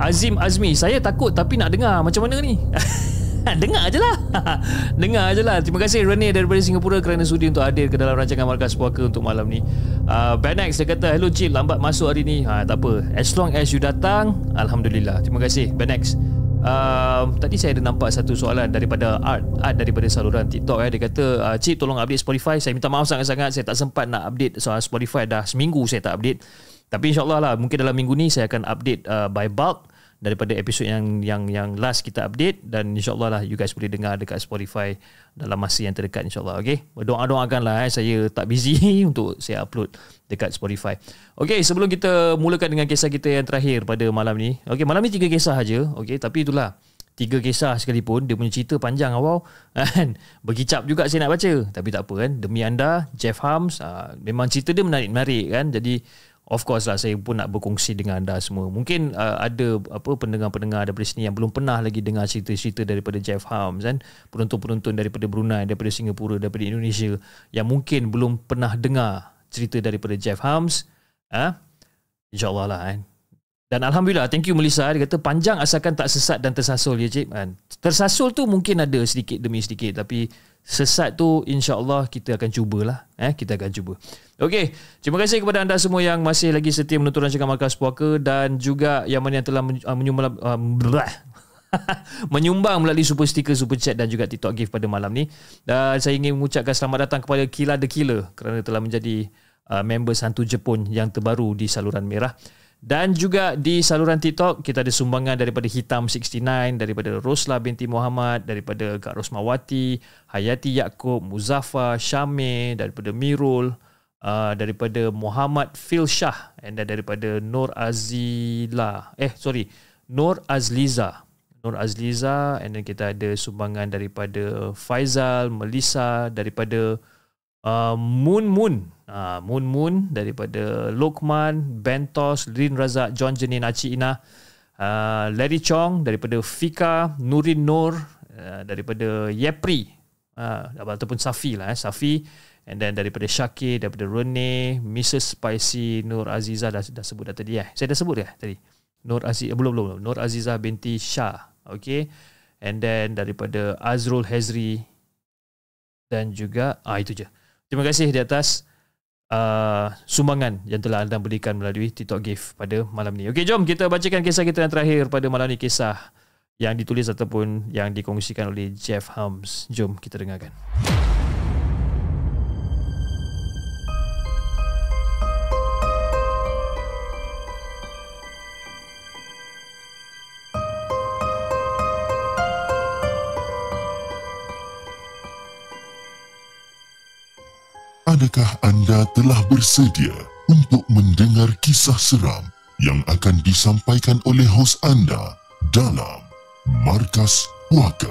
Azim Azmi, saya takut tapi nak dengar macam mana ni. Dengar je lah. Dengar je lah. Terima kasih Rene daripada Singapura kerana sudi untuk hadir ke dalam rancangan Markas Puaka untuk malam ni. Benex dia kata, "Hello Cip, lambat masuk hari ni." Tak apa, as long as you datang, alhamdulillah. Terima kasih Benex. Tadi saya ada nampak satu soalan daripada Art daripada saluran TikTok. Dia kata, "Cip, tolong update Spotify." Saya minta maaf sangat-sangat, saya tak sempat nak update soal Spotify. Dah seminggu saya tak update. Tapi insyaAllah lah, mungkin dalam minggu ni saya akan update by bulk daripada episod yang last kita update, dan insyaAllah lah you guys boleh dengar dekat Spotify dalam masa yang terdekat insyaAllah. Okay, doakanlah saya tak busy untuk saya upload dekat Spotify. Okay, sebelum kita mulakan dengan kisah kita yang terakhir pada malam ni. Okay, malam ni 3 kisah aja. Okay, tapi itulah, 3 kisah sekalipun dia punya cerita panjang awal kan? Berkicap juga saya nak baca, tapi tak apa kan, demi anda. Jeff Hams, memang cerita dia menarik-menarik kan. Jadi of course lah, saya pun nak berkongsi dengan anda semua. Mungkin ada pendengar-pendengar daripada sini yang belum pernah lagi dengar cerita-cerita daripada Jeff Hams kan? Penonton-penonton daripada Brunei, daripada Singapura, daripada Indonesia yang mungkin belum pernah dengar cerita daripada Jeff Hams. InsyaAllah lah kan. Dan Alhamdulillah, thank you Melissa. Dia kata, "Panjang asalkan tak sesat dan tersasul ya Cip." Tersasul tu mungkin ada sedikit demi sedikit, tapi sesat tu insyaAllah kita akan cubalah. Kita akan cuba. Okey, terima kasih kepada anda semua yang masih lagi setia menonton rancangan Markas Puaka, dan juga yang mana yang telah menyumbang melalui super sticker, super chat dan juga TikTok gift pada malam ni. Dan saya ingin mengucapkan selamat datang kepada Kila The Killer kerana telah menjadi member hantu Jepun yang terbaru di saluran merah. Dan juga di saluran TikTok, kita ada sumbangan daripada Hitam69, daripada Rosla binti Muhammad, daripada Kak Rosmawati, Hayati Yaakob, Muzaffar, Syamir, daripada Mirul, daripada Muhammad Filshah, dan daripada Nur Azliza, and then kita ada sumbangan daripada Faizal, Melissa, daripada Moon, daripada Lokman, Bentos, Rin Razak, John Jenin, Aci Ina, Larry Chong, daripada Fika, Nurin Nur, daripada Yepri, ataupun Safi lah, Safi, and then daripada Syakir, daripada Rene, Mrs. Spicy, Nur Aziza, dah sebut dah tadi Saya dah sebut tadi? Nur Aziza, belum. Nur Aziza binti Shah, okay, and then daripada Azrul Hazri, dan juga itu je. Terima kasih di atas sumbangan yang telah anda berikan melalui TikTok Gift pada malam ni. Okey, jom kita bacakan kisah kita yang terakhir pada malam ni, kisah yang ditulis ataupun yang dikongsikan oleh Jeff Hams. Jom kita dengarkan. Adakah anda telah bersedia untuk mendengar kisah seram yang akan disampaikan oleh hos anda dalam Markas Puaka?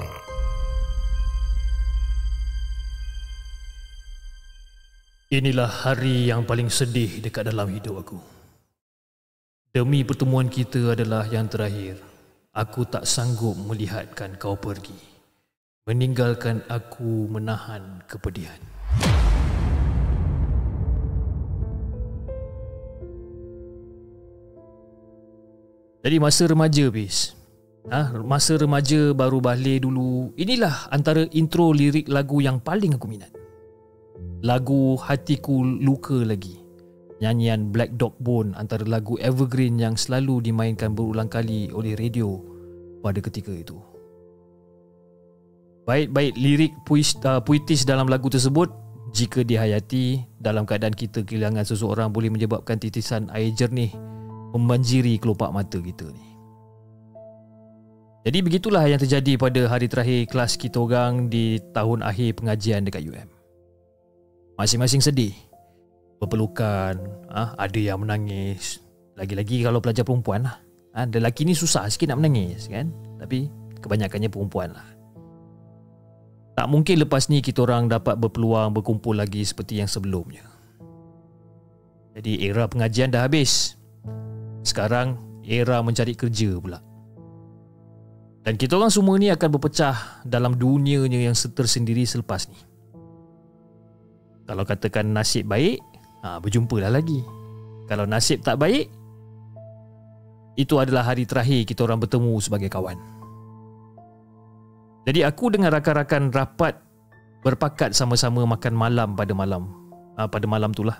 Inilah hari yang paling sedih dekat dalam hidup aku. Demi pertemuan kita adalah yang terakhir. Aku tak sanggup melihatkan kau pergi, meninggalkan aku menahan kepedihan. Jadi masa remaja, bis. Masa remaja baru baligh dulu. Inilah antara intro lirik lagu yang paling aku minat. Lagu Hatiku Luka Lagi. Nyanyian Black Dog Bone, antara lagu evergreen yang selalu dimainkan berulang kali oleh radio pada ketika itu. Baik-baik lirik puitis dalam lagu tersebut, jika dihayati dalam keadaan kita kehilangan seseorang, boleh menyebabkan titisan air jernih membanjiri kelopak mata kita ni. Jadi begitulah yang terjadi pada hari terakhir kelas kita orang di tahun akhir pengajian dekat UM. Masing-masing sedih, berpelukan, ada yang menangis. Lagi-lagi kalau pelajar perempuan lah. Lelaki ni susah sikit nak menangis kan, tapi kebanyakannya perempuan lah. Tak mungkin lepas ni kita orang dapat berpeluang berkumpul lagi seperti yang sebelumnya. Jadi era pengajian dah habis. Sekarang era mencari kerja pula. Dan kita orang semua ni akan berpecah dalam dunianya yang tersendiri selepas ni. Kalau katakan nasib baik, berjumpalah lagi. Kalau nasib tak baik, itu adalah hari terakhir kita orang bertemu sebagai kawan. Jadi aku dengan rakan-rakan rapat berpakat sama-sama makan malam pada malam itulah.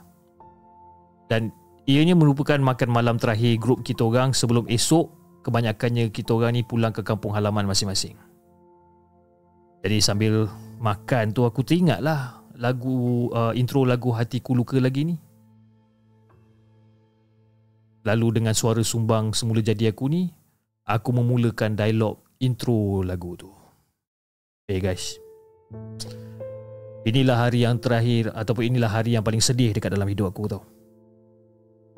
Dan ianya merupakan makan malam terakhir grup kita orang sebelum esok kebanyakannya kita orang ni pulang ke kampung halaman masing-masing. Jadi sambil makan tu aku teringatlah lagu intro lagu Hatiku Luka Lagi ni. Lalu dengan suara sumbang semula jadi aku ni, aku memulakan dialog intro lagu tu. Hey guys, inilah hari yang terakhir ataupun inilah hari yang paling sedih dekat dalam hidup aku tau.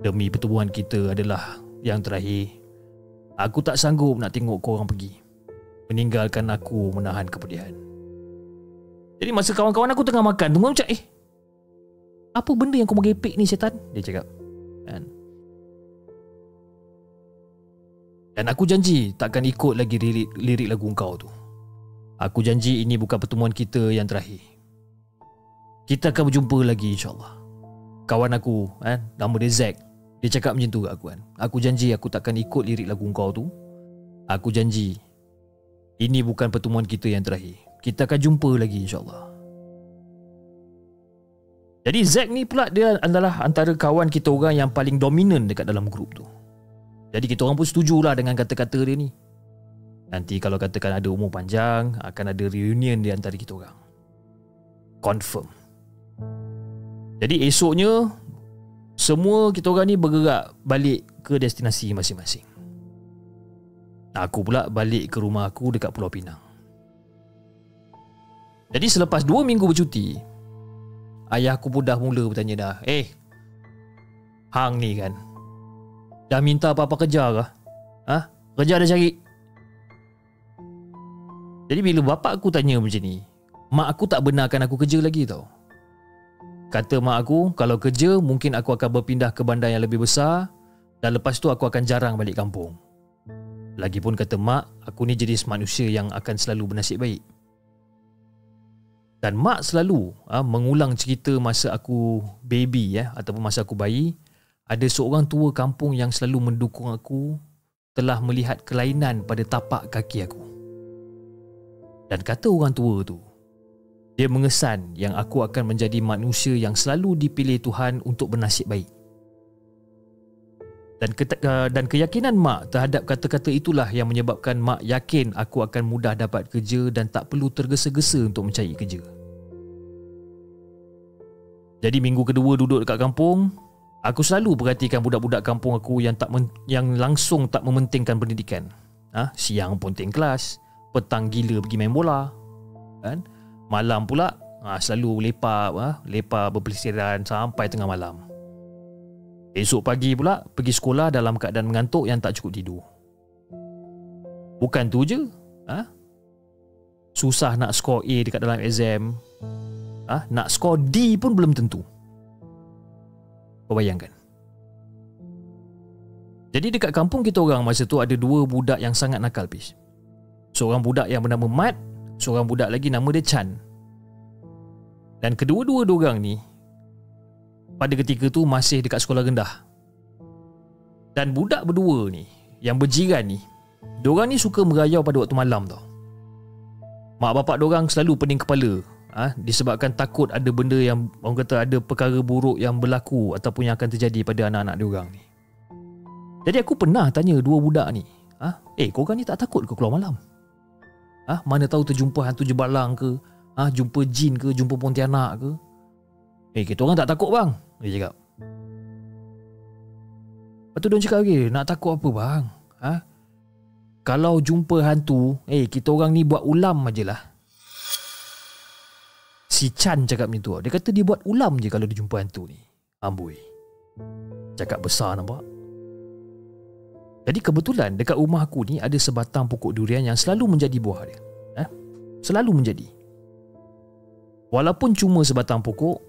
Demi pertemuan kita adalah yang terakhir. Aku tak sanggup nak tengok korang pergi, meninggalkan aku menahan kepedihan. Jadi masa kawan-kawan aku tengah makan, tunggu macam apa benda yang kau mengepek ni setan, dia cakap kan? Dan aku janji takkan ikut lagi lirik lagu kau tu. Aku janji ini bukan pertemuan kita yang terakhir. Kita akan berjumpa lagi insyaAllah. Kawan aku nama dia Zack, dia cakap macam tu kat aku kan. Aku janji aku takkan ikut lirik lagu kau tu. Aku janji ini bukan pertemuan kita yang terakhir. Kita akan jumpa lagi insyaAllah. Jadi Zack ni pula, dia adalah antara kawan kita orang yang paling dominan dekat dalam grup tu. Jadi kita orang pun setujulah dengan kata-kata dia ni. Nanti kalau katakan ada umur panjang, akan ada reunion di antara kita orang, confirm. Jadi esoknya semua kita orang ni bergerak balik ke destinasi masing-masing. Aku pula balik ke rumah aku dekat Pulau Pinang. Jadi selepas 2 minggu bercuti, ayah aku pun dah mula bertanya dah, Hang ni kan, dah minta apa-apa kerja kah? Kerja dah cari? Jadi bila bapak aku tanya macam ni, mak aku tak benarkan aku kerja lagi tau. Kata mak aku, kalau kerja mungkin aku akan berpindah ke bandar yang lebih besar, dan lepas tu aku akan jarang balik kampung. Lagipun kata mak, aku ni jenis manusia yang akan selalu bernasib baik. Dan mak selalu mengulang cerita masa aku baby ataupun masa aku bayi. Ada seorang tua kampung yang selalu mendukung aku, telah melihat kelainan pada tapak kaki aku. Dan kata orang tua tu, Dia mengesan yang aku akan menjadi manusia yang selalu dipilih Tuhan untuk bernasib baik. Dan keyakinan mak terhadap kata-kata itulah yang menyebabkan mak yakin aku akan mudah dapat kerja dan tak perlu tergesa-gesa untuk mencari kerja. Jadi minggu kedua duduk dekat kampung, aku selalu perhatikan budak-budak kampung aku yang langsung tak mementingkan pendidikan. Siang ponting kelas, petang gila pergi main bola, kan? Malam pula selalu lepak berpelisiran sampai tengah malam. Esok pagi pula pergi sekolah dalam keadaan mengantuk yang tak cukup tidur. Bukan tu je, susah nak skor A dekat dalam exam, nak skor D pun belum tentu. Kau bayangkan. Jadi dekat kampung kita orang masa tu ada dua budak yang sangat nakal, Pis. Seorang budak yang bernama Mat, seorang budak lagi nama dia Chan. Dan kedua-dua dorang ni pada ketika tu masih dekat sekolah rendah. Dan budak berdua ni yang berjiran ni, diorang ni suka merayau pada waktu malam tau. Mak bapak diorang selalu pening kepala, disebabkan takut ada benda yang orang kata ada perkara buruk yang berlaku ataupun yang akan terjadi pada anak-anak diorang ni. Jadi aku pernah tanya dua budak ni, korang ni tak takut ke keluar malam? Mana tahu terjumpa hantu jebalang ke, jumpa jin ke, jumpa pontianak ke? Kita orang tak takut bang, dia cakap. Lepas tu dia cakap lagi, nak takut apa bang? Kalau jumpa hantu, kita orang ni buat ulam aje lah. Si Chan cakap macam tu. Dia kata dia buat ulam je kalau dia jumpa hantu ni. Amboi. Cakap besar nampak. Jadi kebetulan dekat rumah aku ni ada sebatang pokok durian yang selalu menjadi buah dia. Selalu menjadi. Walaupun cuma sebatang pokok,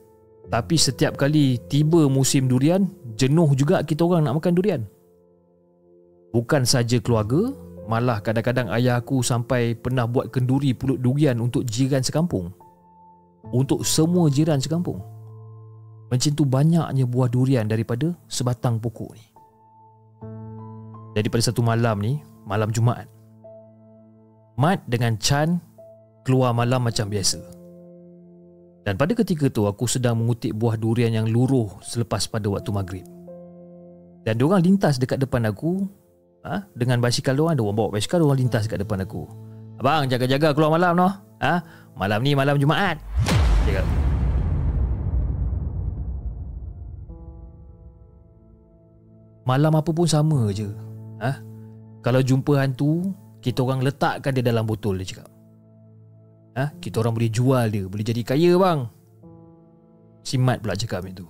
tapi setiap kali tiba musim durian, jenuh juga kita orang nak makan durian. Bukan saja keluarga, malah kadang-kadang ayah aku sampai pernah buat kenduri pulut durian untuk jiran sekampung. Untuk semua jiran sekampung. Macam tu banyaknya buah durian daripada sebatang pokok ni. Jadi pada satu malam ni, malam Jumaat, Mat dengan Chan keluar malam macam biasa. Dan pada ketika tu aku sedang mengutip buah durian yang luruh selepas pada waktu maghrib. Dan diorang lintas dekat depan aku, dengan basikal diorang, diorang bawa basikal, diorang lintas dekat depan aku. Abang jaga-jaga keluar malam noh. Malam ni malam Jumaat. Jaga. Malam apa pun sama je. Kalau jumpa hantu, kita orang letakkan dia dalam botol, dia cakap. Kita orang boleh jual dia, boleh jadi kaya bang. Si Mat pula cakap macam tu.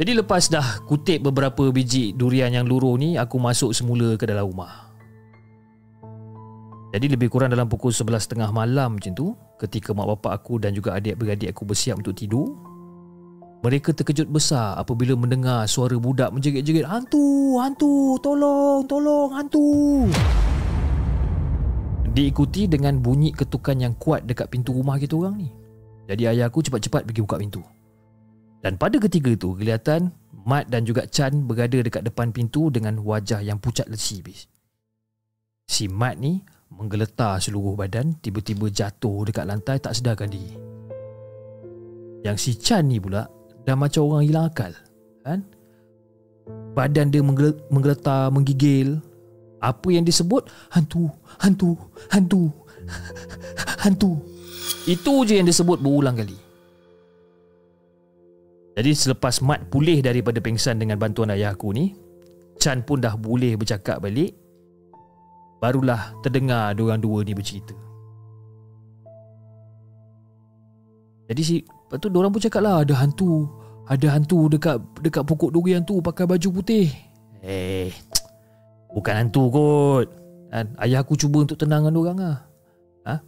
Jadi lepas dah kutip beberapa biji durian yang luruh ni, aku masuk semula ke dalam rumah. Jadi lebih kurang dalam pukul 11.30 malam macam tu, ketika mak bapak aku dan juga adik-beradik aku bersiap untuk tidur, mereka terkejut besar apabila mendengar suara budak menjerit-jerit, "Hantu, hantu, tolong, tolong, hantu!" Diikuti dengan bunyi ketukan yang kuat dekat pintu rumah kita orang ni. Jadi ayah aku cepat-cepat pergi buka pintu. Dan pada ketika itu kelihatan Mat dan juga Chan berada dekat depan pintu dengan wajah yang pucat lesi. Si Mat ni menggeletar seluruh badan, tiba-tiba jatuh dekat lantai tak sedarkan diri. Yang si Chan ni pula dah macam orang hilang akal, kan? Badan dia menggeletar, menggigil. Apa yang disebut hantu, hantu, hantu, hantu. Itu je yang disebut berulang kali. Jadi selepas Mat pulih daripada pingsan dengan bantuan ayah aku ni, Chan pun dah boleh bercakap balik. Barulah terdengar diorang dua ni bercerita. Jadi lepas tu diorang pun cakap lah, ada hantu dekat pokok durian tu pakai baju putih. Bukan hantu kot. Ayah aku cuba untuk tenangkan diorang lah.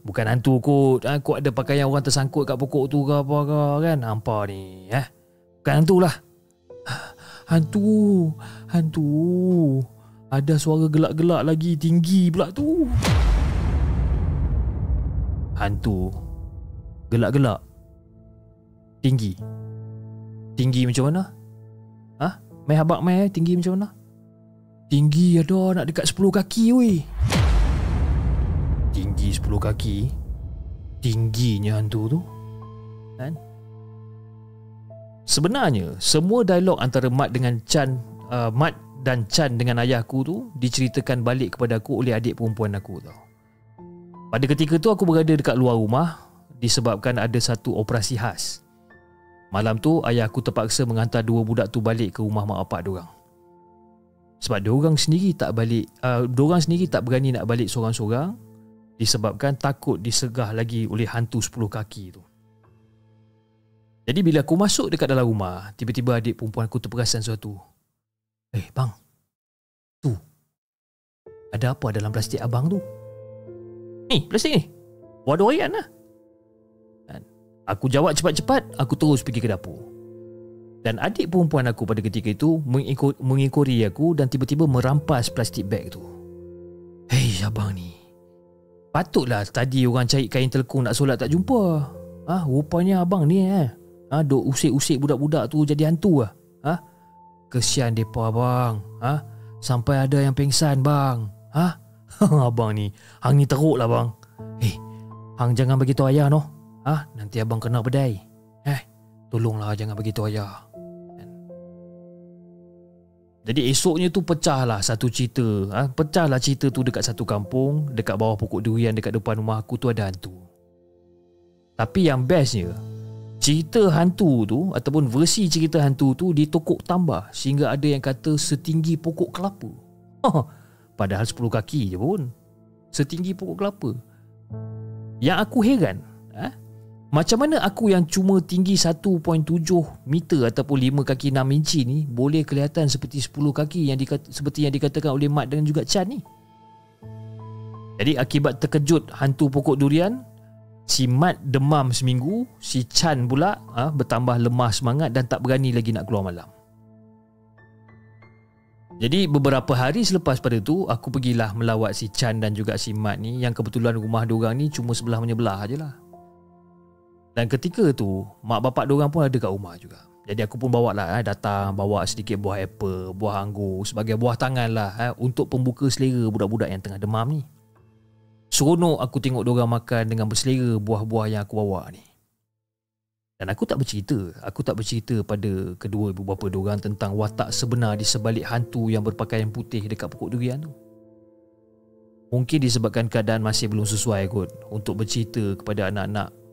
Bukan hantu kot. Kau ada pakaian orang tersangkut kat pokok tu ke apa ke kan? Hampa ni. Bukan hantu lah. Hantu. Hantu. Ada suara gelak-gelak lagi tinggi pula tu. Hantu. Gelak-gelak. Tinggi. Tinggi macam mana? Mai habak mai tinggi macam mana? Tinggi ada nak dekat 10 kaki weh. Tinggi 10 kaki. tingginya hantu tu kan? Sebenarnya semua dialog antara Mat dengan Chan, Mat dan Chan dengan ayahku tu diceritakan balik kepada aku oleh adik perempuan aku tau. Pada ketika tu aku berada dekat luar rumah disebabkan ada satu operasi khas. Malam tu ayah aku terpaksa menghantar dua budak tu balik ke rumah mak bapak diorang. Sebab diorang sendiri tak balik, diorang sendiri tak berani nak balik seorang-seorang disebabkan takut disegah lagi oleh hantu 10 kaki tu. Jadi bila aku masuk dekat dalam rumah, tiba-tiba adik perempuan aku terperasan sesuatu. "Eh bang, tu ada apa dalam plastik abang tu?" "Ni plastik ni, waduh ayat lah." Aku jawab cepat-cepat. Aku terus pergi ke dapur. Dan adik perempuan aku pada ketika itu mengikori aku dan tiba-tiba merampas plastik beg tu. "Hei abang ni, patutlah tadi orang cari kain telekung nak solat tak jumpa. Ah, rupanya abang ni duk usik-usik budak-budak tu jadi hantu lah. Ah, kesian mereka abang. Ah, sampai ada yang pingsan bang. Ah, abang ni, hang ni teruk lah bang. Hei, hang jangan bagi tahu ayah noh. Ah, nanti abang kena bedai. Tolonglah jangan bagi tahu ayah." Jadi esoknya tu pecahlah satu cerita. Pecahlah cerita tu dekat satu kampung. Dekat bawah pokok durian dekat depan rumah aku tu ada hantu. Tapi yang bestnya, cerita hantu tu ataupun versi cerita hantu tu ditokok tambah sehingga ada yang kata setinggi pokok kelapa. Padahal 10 kaki je pun. Setinggi pokok kelapa. Yang aku heran, macam mana aku yang cuma tinggi 1.7 meter ataupun 5 kaki 6 inci ni boleh kelihatan seperti 10 kaki seperti yang dikatakan oleh Mat dan juga Chan ni. Jadi akibat terkejut hantu pokok durian, si Mat demam seminggu, si Chan pula bertambah lemah semangat dan tak berani lagi nak keluar malam. Jadi beberapa hari selepas pada tu, aku pergilah melawat si Chan dan juga si Mat ni, yang kebetulan rumah diorang ni cuma sebelah menyebelah je lah. Dan ketika tu mak bapak diorang pun ada kat rumah juga. Jadi aku pun bawa lah, datang bawa sedikit buah apel, buah anggur sebagai buah tangan lah, untuk pembuka selera budak-budak yang tengah demam ni. Seronok aku tengok diorang makan dengan berselera buah-buah yang aku bawa ni. Dan aku tak bercerita pada kedua ibu bapa diorang tentang watak sebenar di sebalik hantu yang berpakaian putih dekat pokok durian tu. Mungkin disebabkan keadaan masih belum sesuai kot untuk bercerita kepada anak-anak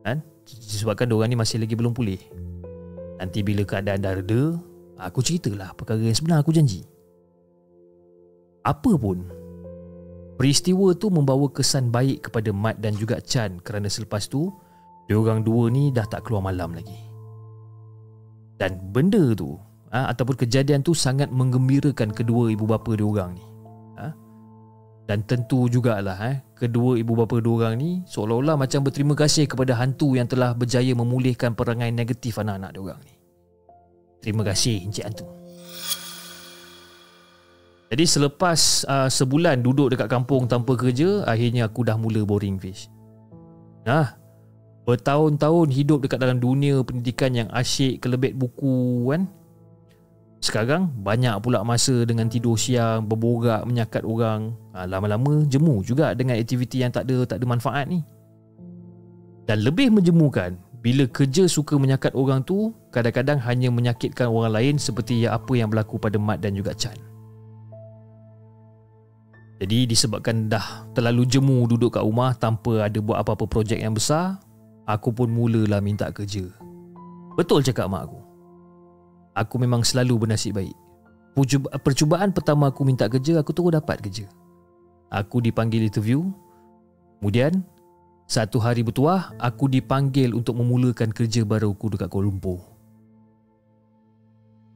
kan? Disebabkan diorang ni masih lagi belum pulih. Nanti bila keadaan dah reda, aku ceritalah perkara yang sebenar, aku janji. Apa pun, peristiwa tu membawa kesan baik kepada Mat dan juga Chan kerana selepas tu, diorang dua ni dah tak keluar malam lagi. Dan benda tu ataupun kejadian tu sangat menggembirakan kedua ibu bapa diorang ni. Dan tentu jugalah kedua ibu bapa diorang ni seolah-olah macam berterima kasih kepada hantu yang telah berjaya memulihkan perangai negatif anak-anak diorang ni. Terima kasih Encik Hantu. Jadi selepas sebulan duduk dekat kampung tanpa kerja, akhirnya aku dah mula boring fish. Bertahun-tahun hidup dekat dalam dunia pendidikan yang asyik kelebet buku kan. Sekarang banyak pula masa dengan tidur siang, berborak, menyakat orang. Lama-lama jemu juga dengan aktiviti yang tak ada manfaat ni. Dan lebih menjemukan, bila kerja suka menyakat orang tu, kadang-kadang hanya menyakitkan orang lain seperti apa yang berlaku pada Mat dan juga Chan. Jadi disebabkan dah terlalu jemu duduk kat rumah tanpa ada buat apa-apa projek yang besar, aku pun mulalah minta kerja. Betul cakap mak aku. Aku memang selalu bernasib baik. Percubaan pertama aku minta kerja, aku terus dapat kerja. Aku dipanggil interview. Kemudian, satu hari bertuah, aku dipanggil untuk memulakan kerja baru aku dekat Kuala Lumpur.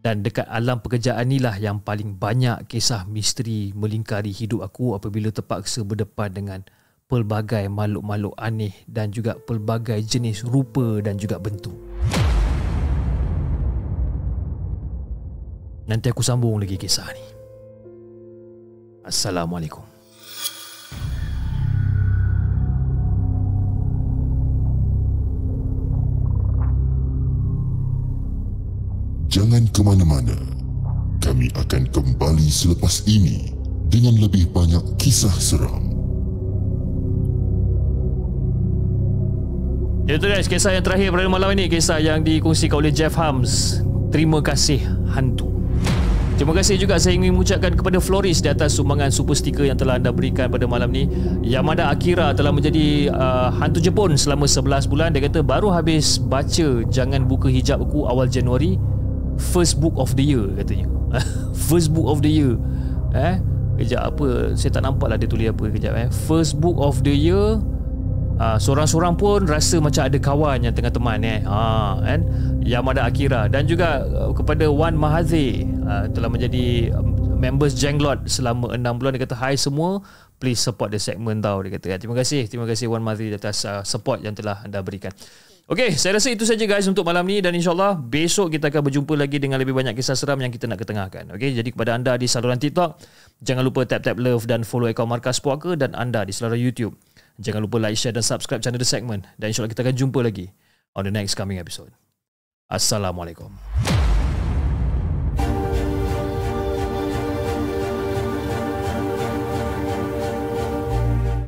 Dan dekat alam pekerjaan inilah yang paling banyak kisah misteri melingkari hidup aku apabila terpaksa berdepan dengan pelbagai makhluk-makhluk aneh dan juga pelbagai jenis rupa dan juga bentuk. Nanti aku sambung lagi kisah ni. Assalamualaikum. Jangan ke mana-mana. Kami akan kembali selepas ini dengan lebih banyak kisah seram. Itu guys, kisah yang terakhir pada malam ini, kisah yang dikongsikan oleh Jeff Hams. Terima kasih hantu. Terima kasih juga saya ingin mengucapkan kepada Floris di atas sumbangan super stiker yang telah anda berikan pada malam ni. Yamada Akira telah menjadi hantu Jepun selama 11 bulan. Dia kata baru habis baca Jangan Buka Hijab Aku awal Januari, first book of the year katanya. First book of the year. Kejap apa, saya tak nampak lah dia tulis apa. Kejap first book of the year. Seorang-seorang pun rasa macam ada kawan yang tengah teman kan? Yamada Akira dan juga kepada Wan Mahathir telah menjadi members Jenglot selama 6 bulan. Dia kata hi semua, please support the segment tau. Dia kata terima kasih Wan Mahathir atas support yang telah anda berikan. Okey, saya rasa itu saja guys untuk malam ni, dan insyaAllah besok kita akan berjumpa lagi dengan lebih banyak kisah seram yang kita nak ketengahkan. Okey, jadi kepada anda di saluran TikTok, jangan lupa tap love dan follow akaun Markas Puaka, dan anda di saluran YouTube, jangan lupa like, share dan subscribe channel The Segment. Dan insyaAllah kita akan jumpa lagi on the next coming episode. Assalamualaikum.